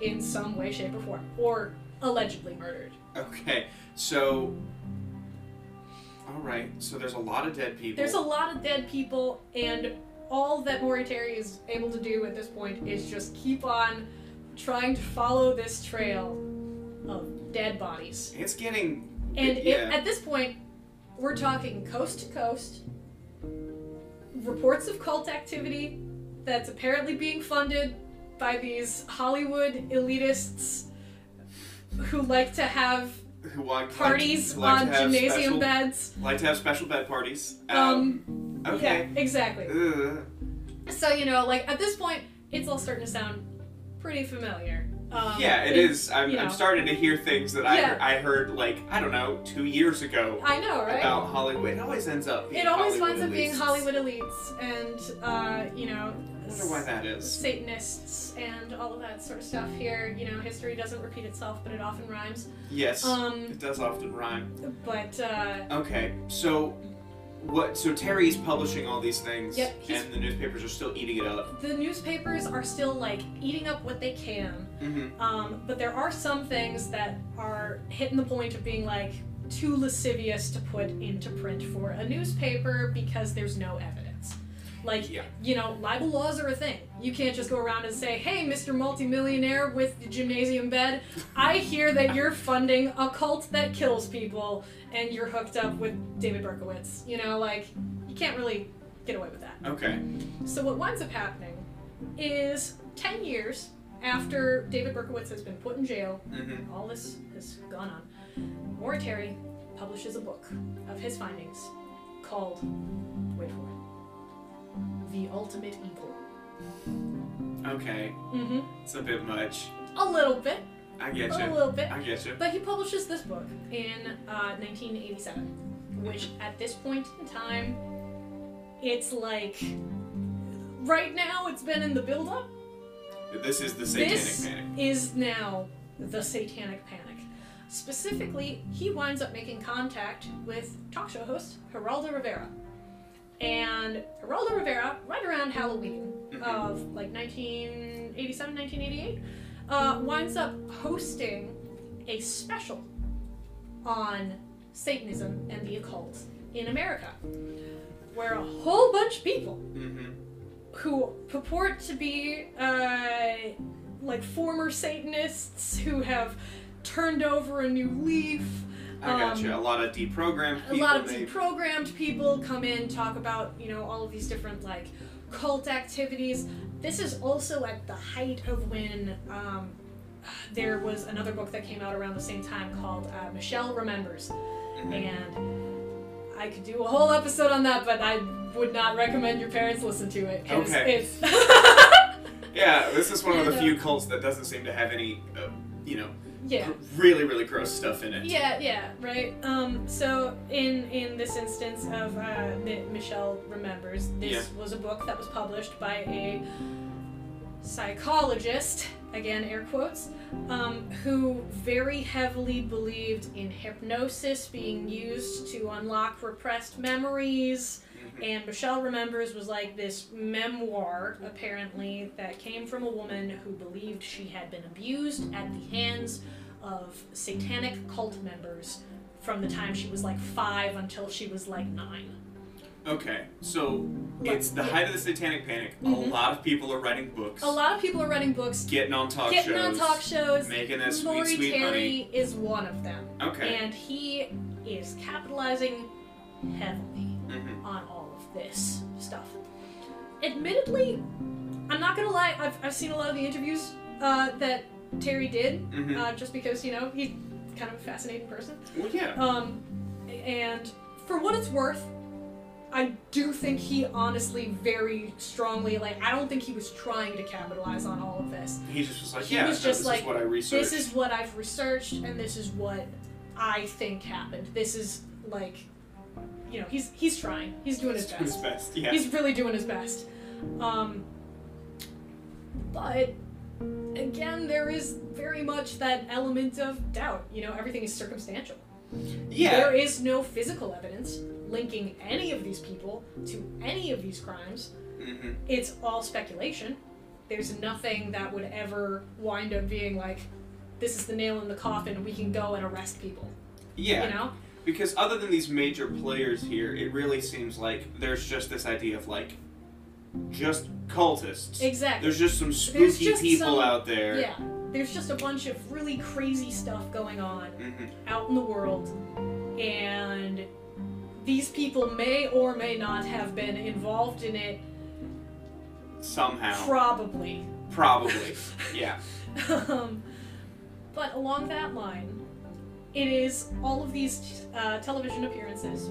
in some way, shape, or form. Or allegedly murdered. Okay. So... Alright, so there's a lot of dead people. There's a lot of dead people, and all that Maury Terry is able to do at this point is just keep on trying to follow this trail of dead bodies. It's getting... And at this point, we're talking coast to coast, reports of cult activity that's apparently being funded by these Hollywood elitists who like to have... Who like to have gymnasium beds. Like to have special bed parties. Okay. Yeah, exactly. Ugh. So, you know, like, at this point, it's all starting to sound pretty familiar. Yeah, it is. I'm starting to hear things that I heard, like, I don't know, 2 years ago. I know, right? About Hollywood. It always ends up being Hollywood elites and, you know... I wonder why that is. Satanists and all of that sort of stuff here. You know, history doesn't repeat itself, but it often rhymes. Yes, it does often rhyme. But, Okay, so... So Terry's publishing all these things, and the newspapers are still eating it up. The newspapers are still, like, eating up what they can, but there are some things that are hitting the point of being, like, too lascivious to put into print for a newspaper because there's no evidence. Like, you know, libel laws are a thing. You can't just go around and say, hey, Mr. Multimillionaire with the gymnasium bed, I hear that you're funding a cult that kills people and you're hooked up with David Berkowitz. You know, like, you can't really get away with that. Okay. So what winds up happening is 10 years after David Berkowitz has been put in jail, all this has gone on, Maury Terry publishes a book of his findings called, wait for it, The Ultimate Evil. Okay. Mm-hmm. It's a bit much. A little bit. I get you. A little bit. I get you. But he publishes this book in 1987, which at this point in time, it's like, right now it's been in the build-up. This is the Satanic Panic. This is now the Satanic Panic. Specifically, he winds up making contact with talk show host Geraldo Rivera. And Geraldo Rivera, right around Halloween of like 1987, 1988, winds up hosting a special on Satanism and the occult in America, where a whole bunch of people who purport to be like former Satanists who have turned over a new leaf. I gotcha. A lot of deprogrammed people. A lot of deprogrammed people come in, talk about, you know, all of these different like cult activities. This is also at the height of when there was another book that came out around the same time called Michelle Remembers. And I could do a whole episode on that, but I would not recommend your parents listen to it. Okay. Yeah, this is one of the few cults that doesn't seem to have any, you know, really, really gross stuff in it. Yeah, yeah, right. So in this instance of that Michelle Remembers, this was a book that was published by a psychologist, again air quotes, who very heavily believed in hypnosis being used to unlock repressed memories. And Michelle Remembers was like this memoir, apparently, that came from a woman who believed she had been abused at the hands of satanic cult members from the time she was like 5 until she was like 9. Okay, so it's the height of the Satanic Panic. A lot of people are writing books. A lot of people are writing books. Getting on talk shows. Getting on talk shows. Making that sweet, sweet money. Maury Terry is one of them. Okay. And he is capitalizing heavily on all of this stuff. Admittedly, I'm not gonna lie, I've seen a lot of the interviews that Terry did, just because, you know, he's kind of a fascinating person. Well, yeah. And for what it's worth, I do think he honestly very strongly, like, I don't think he was trying to capitalize on all of this. He just was like, this is what I researched. This is what I've researched, and this is what I think happened. This is, like, you know, he's trying. He's doing his best. Doing his best, yeah. He's really doing his best. But again, there is very much that element of doubt. You know, everything is circumstantial. Yeah. There is no physical evidence linking any of these people to any of these crimes. It's all speculation. There's nothing that would ever wind up being like, this is the nail in the coffin, we can go and arrest people. Yeah. You know? Because other than these major players here, it really seems like there's just this idea of, like, just cultists. Exactly. There's just some spooky people out there. Yeah. There's just a bunch of really crazy stuff going on out in the world. And these people may or may not have been involved in it. Somehow. Probably. Probably. Yeah. But along that line, it is all of these television appearances,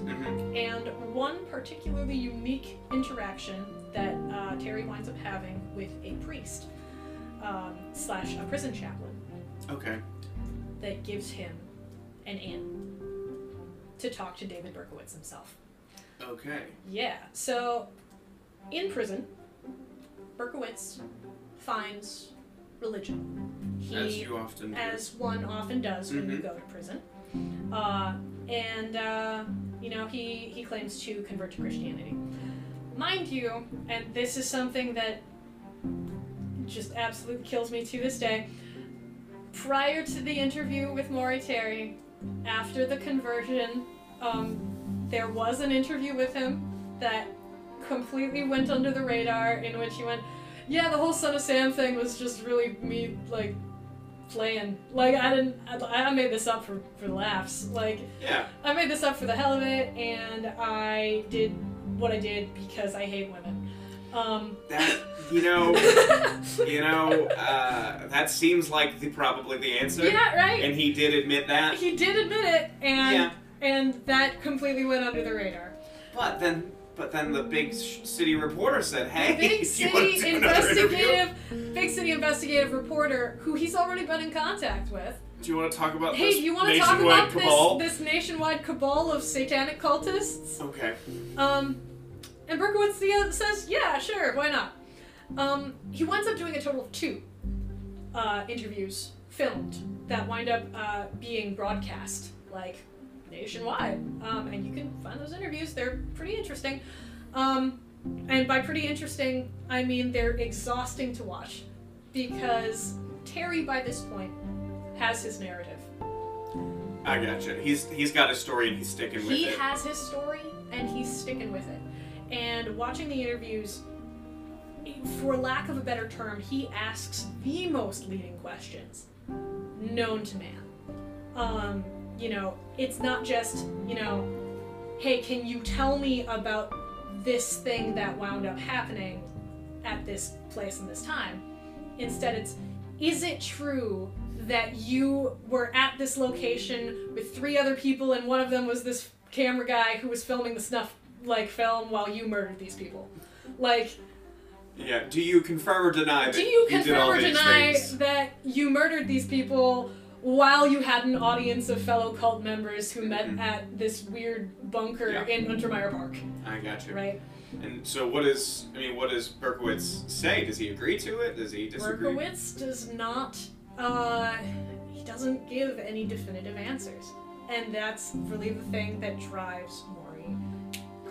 and one particularly unique interaction that Terry winds up having with a priest slash a prison chaplain. Okay. That gives him an in to talk to David Berkowitz himself. Okay. Yeah. So, in prison, Berkowitz finds religion. He, as you often do. As one often does when you go to prison. You know, he claims to convert to Christianity. Mind you, and this is something that just absolutely kills me to this day, prior to the interview with Maury Terry, after the conversion, there was an interview with him that completely went under the radar, in which he went, yeah, the whole Son of Sam thing was just really me, like, playing. Like, I made this up for laughs. Like, yeah. I made this up for the hell of it, and I did what I did because I hate women. That, you know, that seems like probably the answer. Yeah, right? And he did admit that. He did admit it, and that completely went under the radar. But then... But then the big city reporter said, "Hey, big city investigative reporter, who he's already been in contact with. Do you want to talk about this? Hey, do you want to talk about this nationwide cabal of satanic cultists?" Okay. And Berkowitz says, "Yeah, sure, why not?" He winds up doing a total of 2 interviews filmed that wind up being broadcast nationwide, and you can find those interviews. They're pretty interesting, and by pretty interesting I mean they're exhausting to watch, because Terry by this point has his narrative. I gotcha. He's got his story and he's sticking with it. He has his story and he's sticking with it. And watching the interviews, for lack of a better term, he asks the most leading questions known to man. You know, it's not just, you know, hey, can you tell me about this thing that wound up happening at this place and this time? Instead, it's, is it true that you were at this location with 3 other people and one of them was this camera guy who was filming the snuff-like film while you murdered these people? Like... yeah, do you confirm or deny that you did all these things? Do you confirm or deny that you murdered these people while you had an audience of fellow cult members who met at this weird bunker in Untermyer Park? I got you. Right. And so, what does Berkowitz say? Does he agree to it? Does he disagree? Berkowitz does not. He doesn't give any definitive answers, and that's really the thing that drives Maury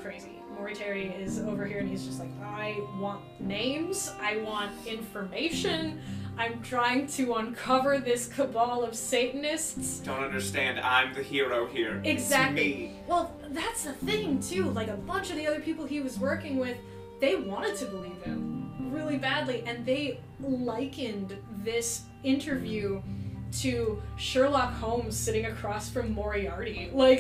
crazy. Maury Terry is over here, and he's just like, I want names. I want information. I'm trying to uncover this cabal of Satanists. Don't understand. I'm the hero here. Exactly. It's me. Well, that's the thing, too. Like, a bunch of the other people he was working with, they wanted to believe him really badly, and they likened this interview to Sherlock Holmes sitting across from Moriarty. Like,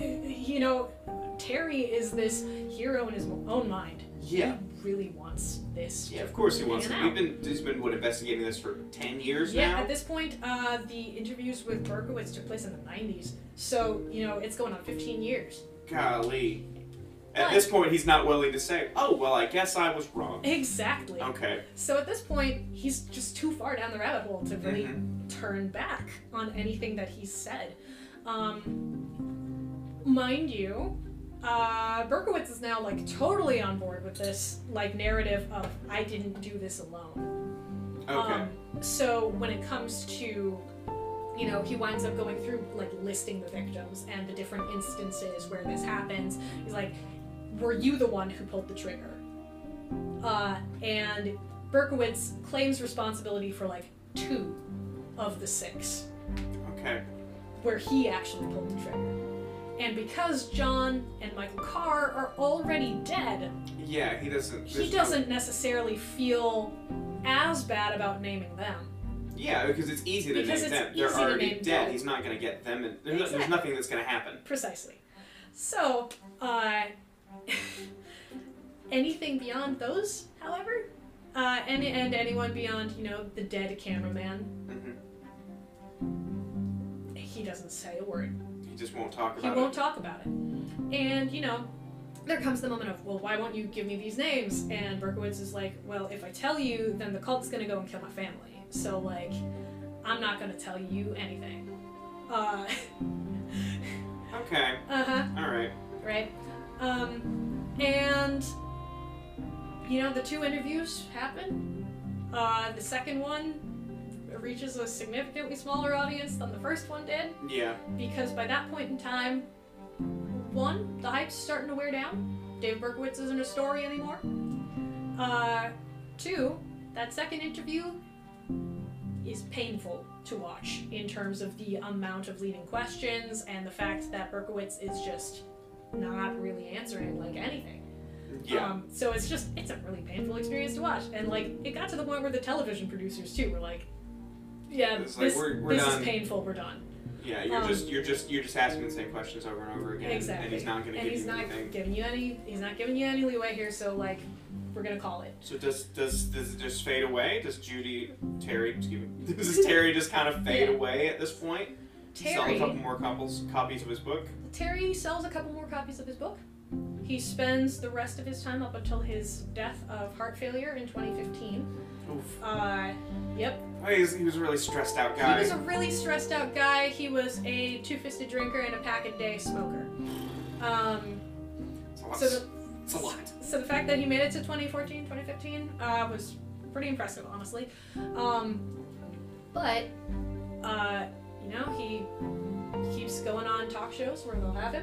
you know, Terry is this hero in his own mind. Yeah. Really wants this. Yeah, of course he wants it. He's been investigating this for 10 years now? Yeah, at this point, the interviews with Berkowitz took place in the 90s. So, you know, it's going on 15 years. Golly. At this point, he's not willing to say, oh, well, I guess I was wrong. Exactly. Okay. So at this point, he's just too far down the rabbit hole to really turn back on anything that he said. Mind you... Berkowitz is now totally on board with this narrative of I didn't do this alone. Okay. So when it comes to, you know, he winds up going through listing the victims and the different instances where this happens. He's like, were you the one who pulled the trigger? And Berkowitz claims responsibility for 2 of the 6. Okay. Where he actually pulled the trigger. And because John and Michael Carr are already dead, yeah, he doesn't necessarily feel as bad about naming them. Yeah, because it's easy to name them. They're already dead. He's not going to get them, and there's nothing that's going to happen. Precisely. So, anything beyond those, however, and anyone beyond, you know, the dead cameraman, he doesn't say a word. Just won't talk about it. He won't talk about it. And, you know, there comes the moment of, well, why won't you give me these names? And Berkowitz is like, well, if I tell you, then the cult's going to go and kill my family. So, I'm not going to tell you anything. Okay. Uh-huh. All right. Right. And, you know, the 2 interviews happen. The second one reaches a significantly smaller audience than the first one did. Yeah. Because by that point in time, 1, the hype's starting to wear down. David Berkowitz isn't a story anymore. 2, that second interview is painful to watch in terms of the amount of leading questions and the fact that Berkowitz is just not really answering, anything. Yeah. So it's a really painful experience to watch. And, it got to the point where the television producers, too, were like, yeah, this is painful. We're done. Yeah, you're just asking the same questions over and over again. Exactly. And he's not going to give you anything. He's not giving you any leeway here. So we're going to call it. So does it just fade away? Does Terry just kind of fade away at this point? Terry sells a couple more copies of his book. He spends the rest of his time up until his death of heart failure in 2015. Oof. Yep. Well, he was a really stressed out guy. He was a really stressed out guy. He was a two-fisted drinker and a pack-a-day smoker. It's a lot. So the fact that he made it to 2014, 2015 was pretty impressive, honestly. You know, he keeps going on talk shows where they'll have him.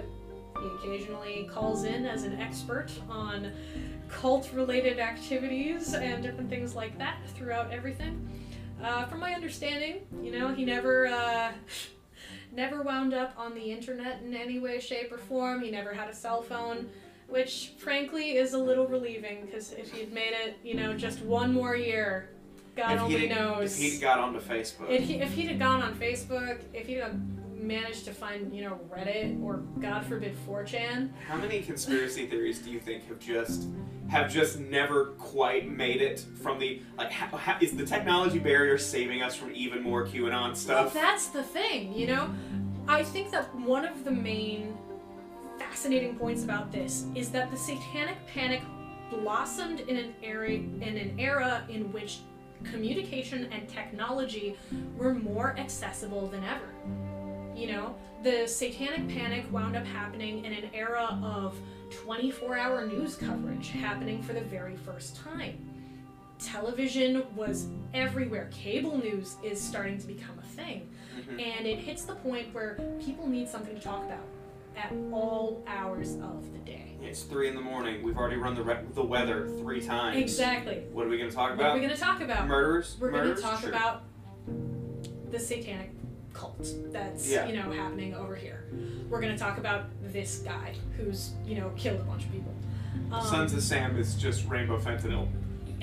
He occasionally calls in as an expert on cult-related activities and different things like that throughout everything. From my understanding, you know, he never wound up on the internet in any way, shape, or form. He never had a cell phone, which, frankly, is a little relieving, because if he'd made it, you know, just one more year, God only knows. If he'd got onto Facebook. If he'd have gone on Facebook, if he'd have managed to find, you know, Reddit or, God forbid, 4chan. How many conspiracy theories do you think have just never quite made it from the, like, is the technology barrier saving us from even more QAnon stuff? Well, that's the thing, you know? I think that one of the main fascinating points about this is that the Satanic Panic blossomed in an era in which communication and technology were more accessible than ever. You know, the Satanic Panic wound up happening in an era of 24-hour news coverage happening for the very first time. Television was everywhere. Cable news is starting to become a thing. And it hits the point where people need something to talk about at all hours of the day. It's 3 in the morning. We've already run the weather 3 times. Exactly. What are we going to talk about? What are we going to talk about? Murderers? We're going to talk about the satanic cult that's, you know, happening over here. We're going to talk about this guy who's, you know, killed a bunch of people. Sons of Sam is just rainbow fentanyl.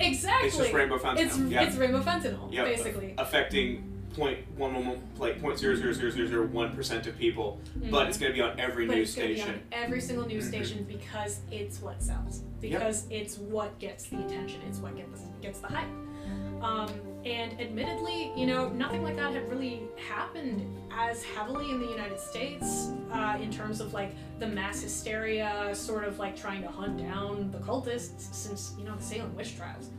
Exactly. It's just rainbow fentanyl. It's rainbow fentanyl, basically. Affecting 0.000001% of people, but it's going to be on every news station. Be on every single news station, because it's what sells. Because it's what gets the attention. It's what gets the hype. And admittedly, you know, nothing like that had really happened as heavily in the United States in terms of, like, the mass hysteria, sort of, like, trying to hunt down the cultists since, you know, the Salem witch trials.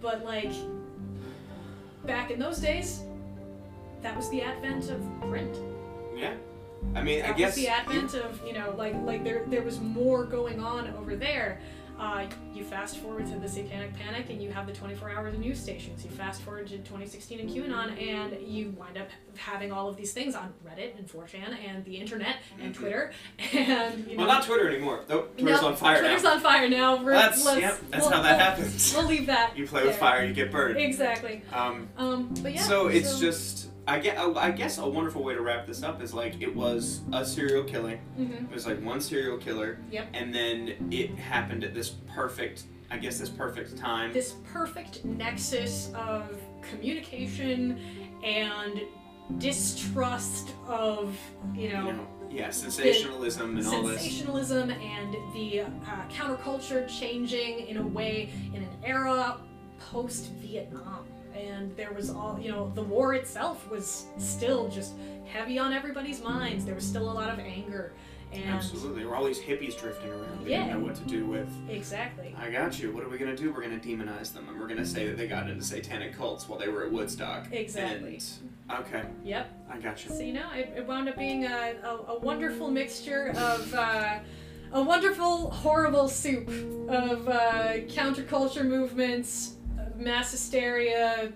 But, like, back in those days, that was the advent of print. Yeah. I mean, I guess... That was the advent of, you know, like there was more going on over there. You fast forward to the Satanic Panic and you have the 24-hour news stations. You fast forward to 2016 and QAnon and you wind up having all of these things on Reddit and 4chan and the internet and Twitter and, you know... Well, not Twitter anymore. Nope, Twitter's on fire now. That's how that happens. We'll leave that. You play with fire, you get burned. Exactly. But yeah. So it's just... I guess a wonderful way to wrap this up is, like, it was a serial killing. It was like one serial killer, and then it happened at this perfect time. This perfect nexus of communication and distrust of, sensationalism and all this. Sensationalism and the counterculture changing in a way in an era post-Vietnam. And there was all, you know, the war itself was still just heavy on everybody's minds. There was still a lot of anger. And absolutely. There were all these hippies drifting around. They didn't know what to do with. Exactly. I got you. What are we going to do? We're going to demonize them. And we're going to say that they got into satanic cults while they were at Woodstock. Exactly. And, okay. Yep. I got you. So, you know, it wound up being a wonderful mixture of... a wonderful, horrible soup of counterculture movements... mass hysteria,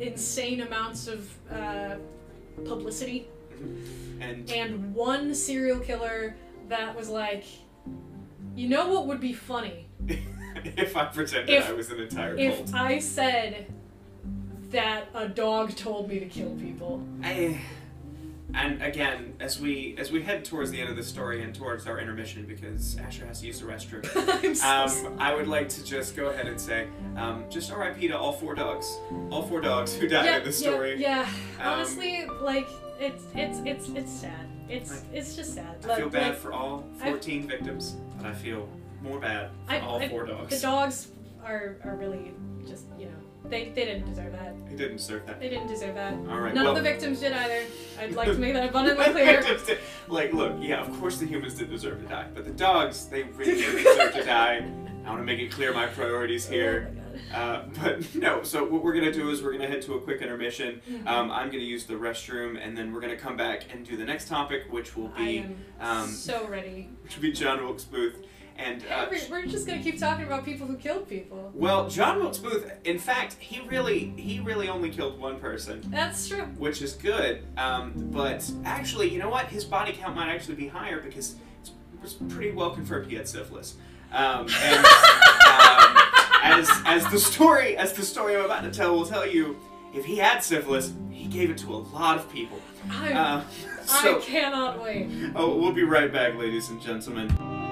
insane amounts of publicity, and one serial killer that was like, you know what would be funny? If I pretended I was an entire cult. If I said that a dog told me to kill people. And again, as we head towards the end of the story and towards our intermission, because Asher has to use the restroom, I would like to just go ahead and say, just R.I.P. to all four dogs who died in the story. Yeah. Honestly, like it's sad. It's just sad. I feel bad for all 14 victims, but I feel more bad for all four dogs. The dogs are really just, you know, They didn't deserve that. They didn't deserve that. They didn't deserve that. All right. None of the victims did either. I'd like to make that abundantly clear. Like, look, yeah, of course the humans did deserve to die, but the dogs, they really didn't deserve to die. I want to make it clear my priorities here. But no, so what we're going to do is we're going to head to a quick intermission. I'm going to use the restroom, and then we're going to come back and do the next topic, which will be... so ready. Which will be John Wilkes Booth. And, we're just going to keep talking about people who killed people. Well, John Wilkes Booth, in fact, he really only killed one person. That's true. Which is good. But actually, you know what? His body count might actually be higher because it's pretty well confirmed he had syphilis. And as the story I'm about to tell will tell you, if he had syphilis, he gave it to a lot of people. I cannot wait. Oh, we'll be right back, ladies and gentlemen.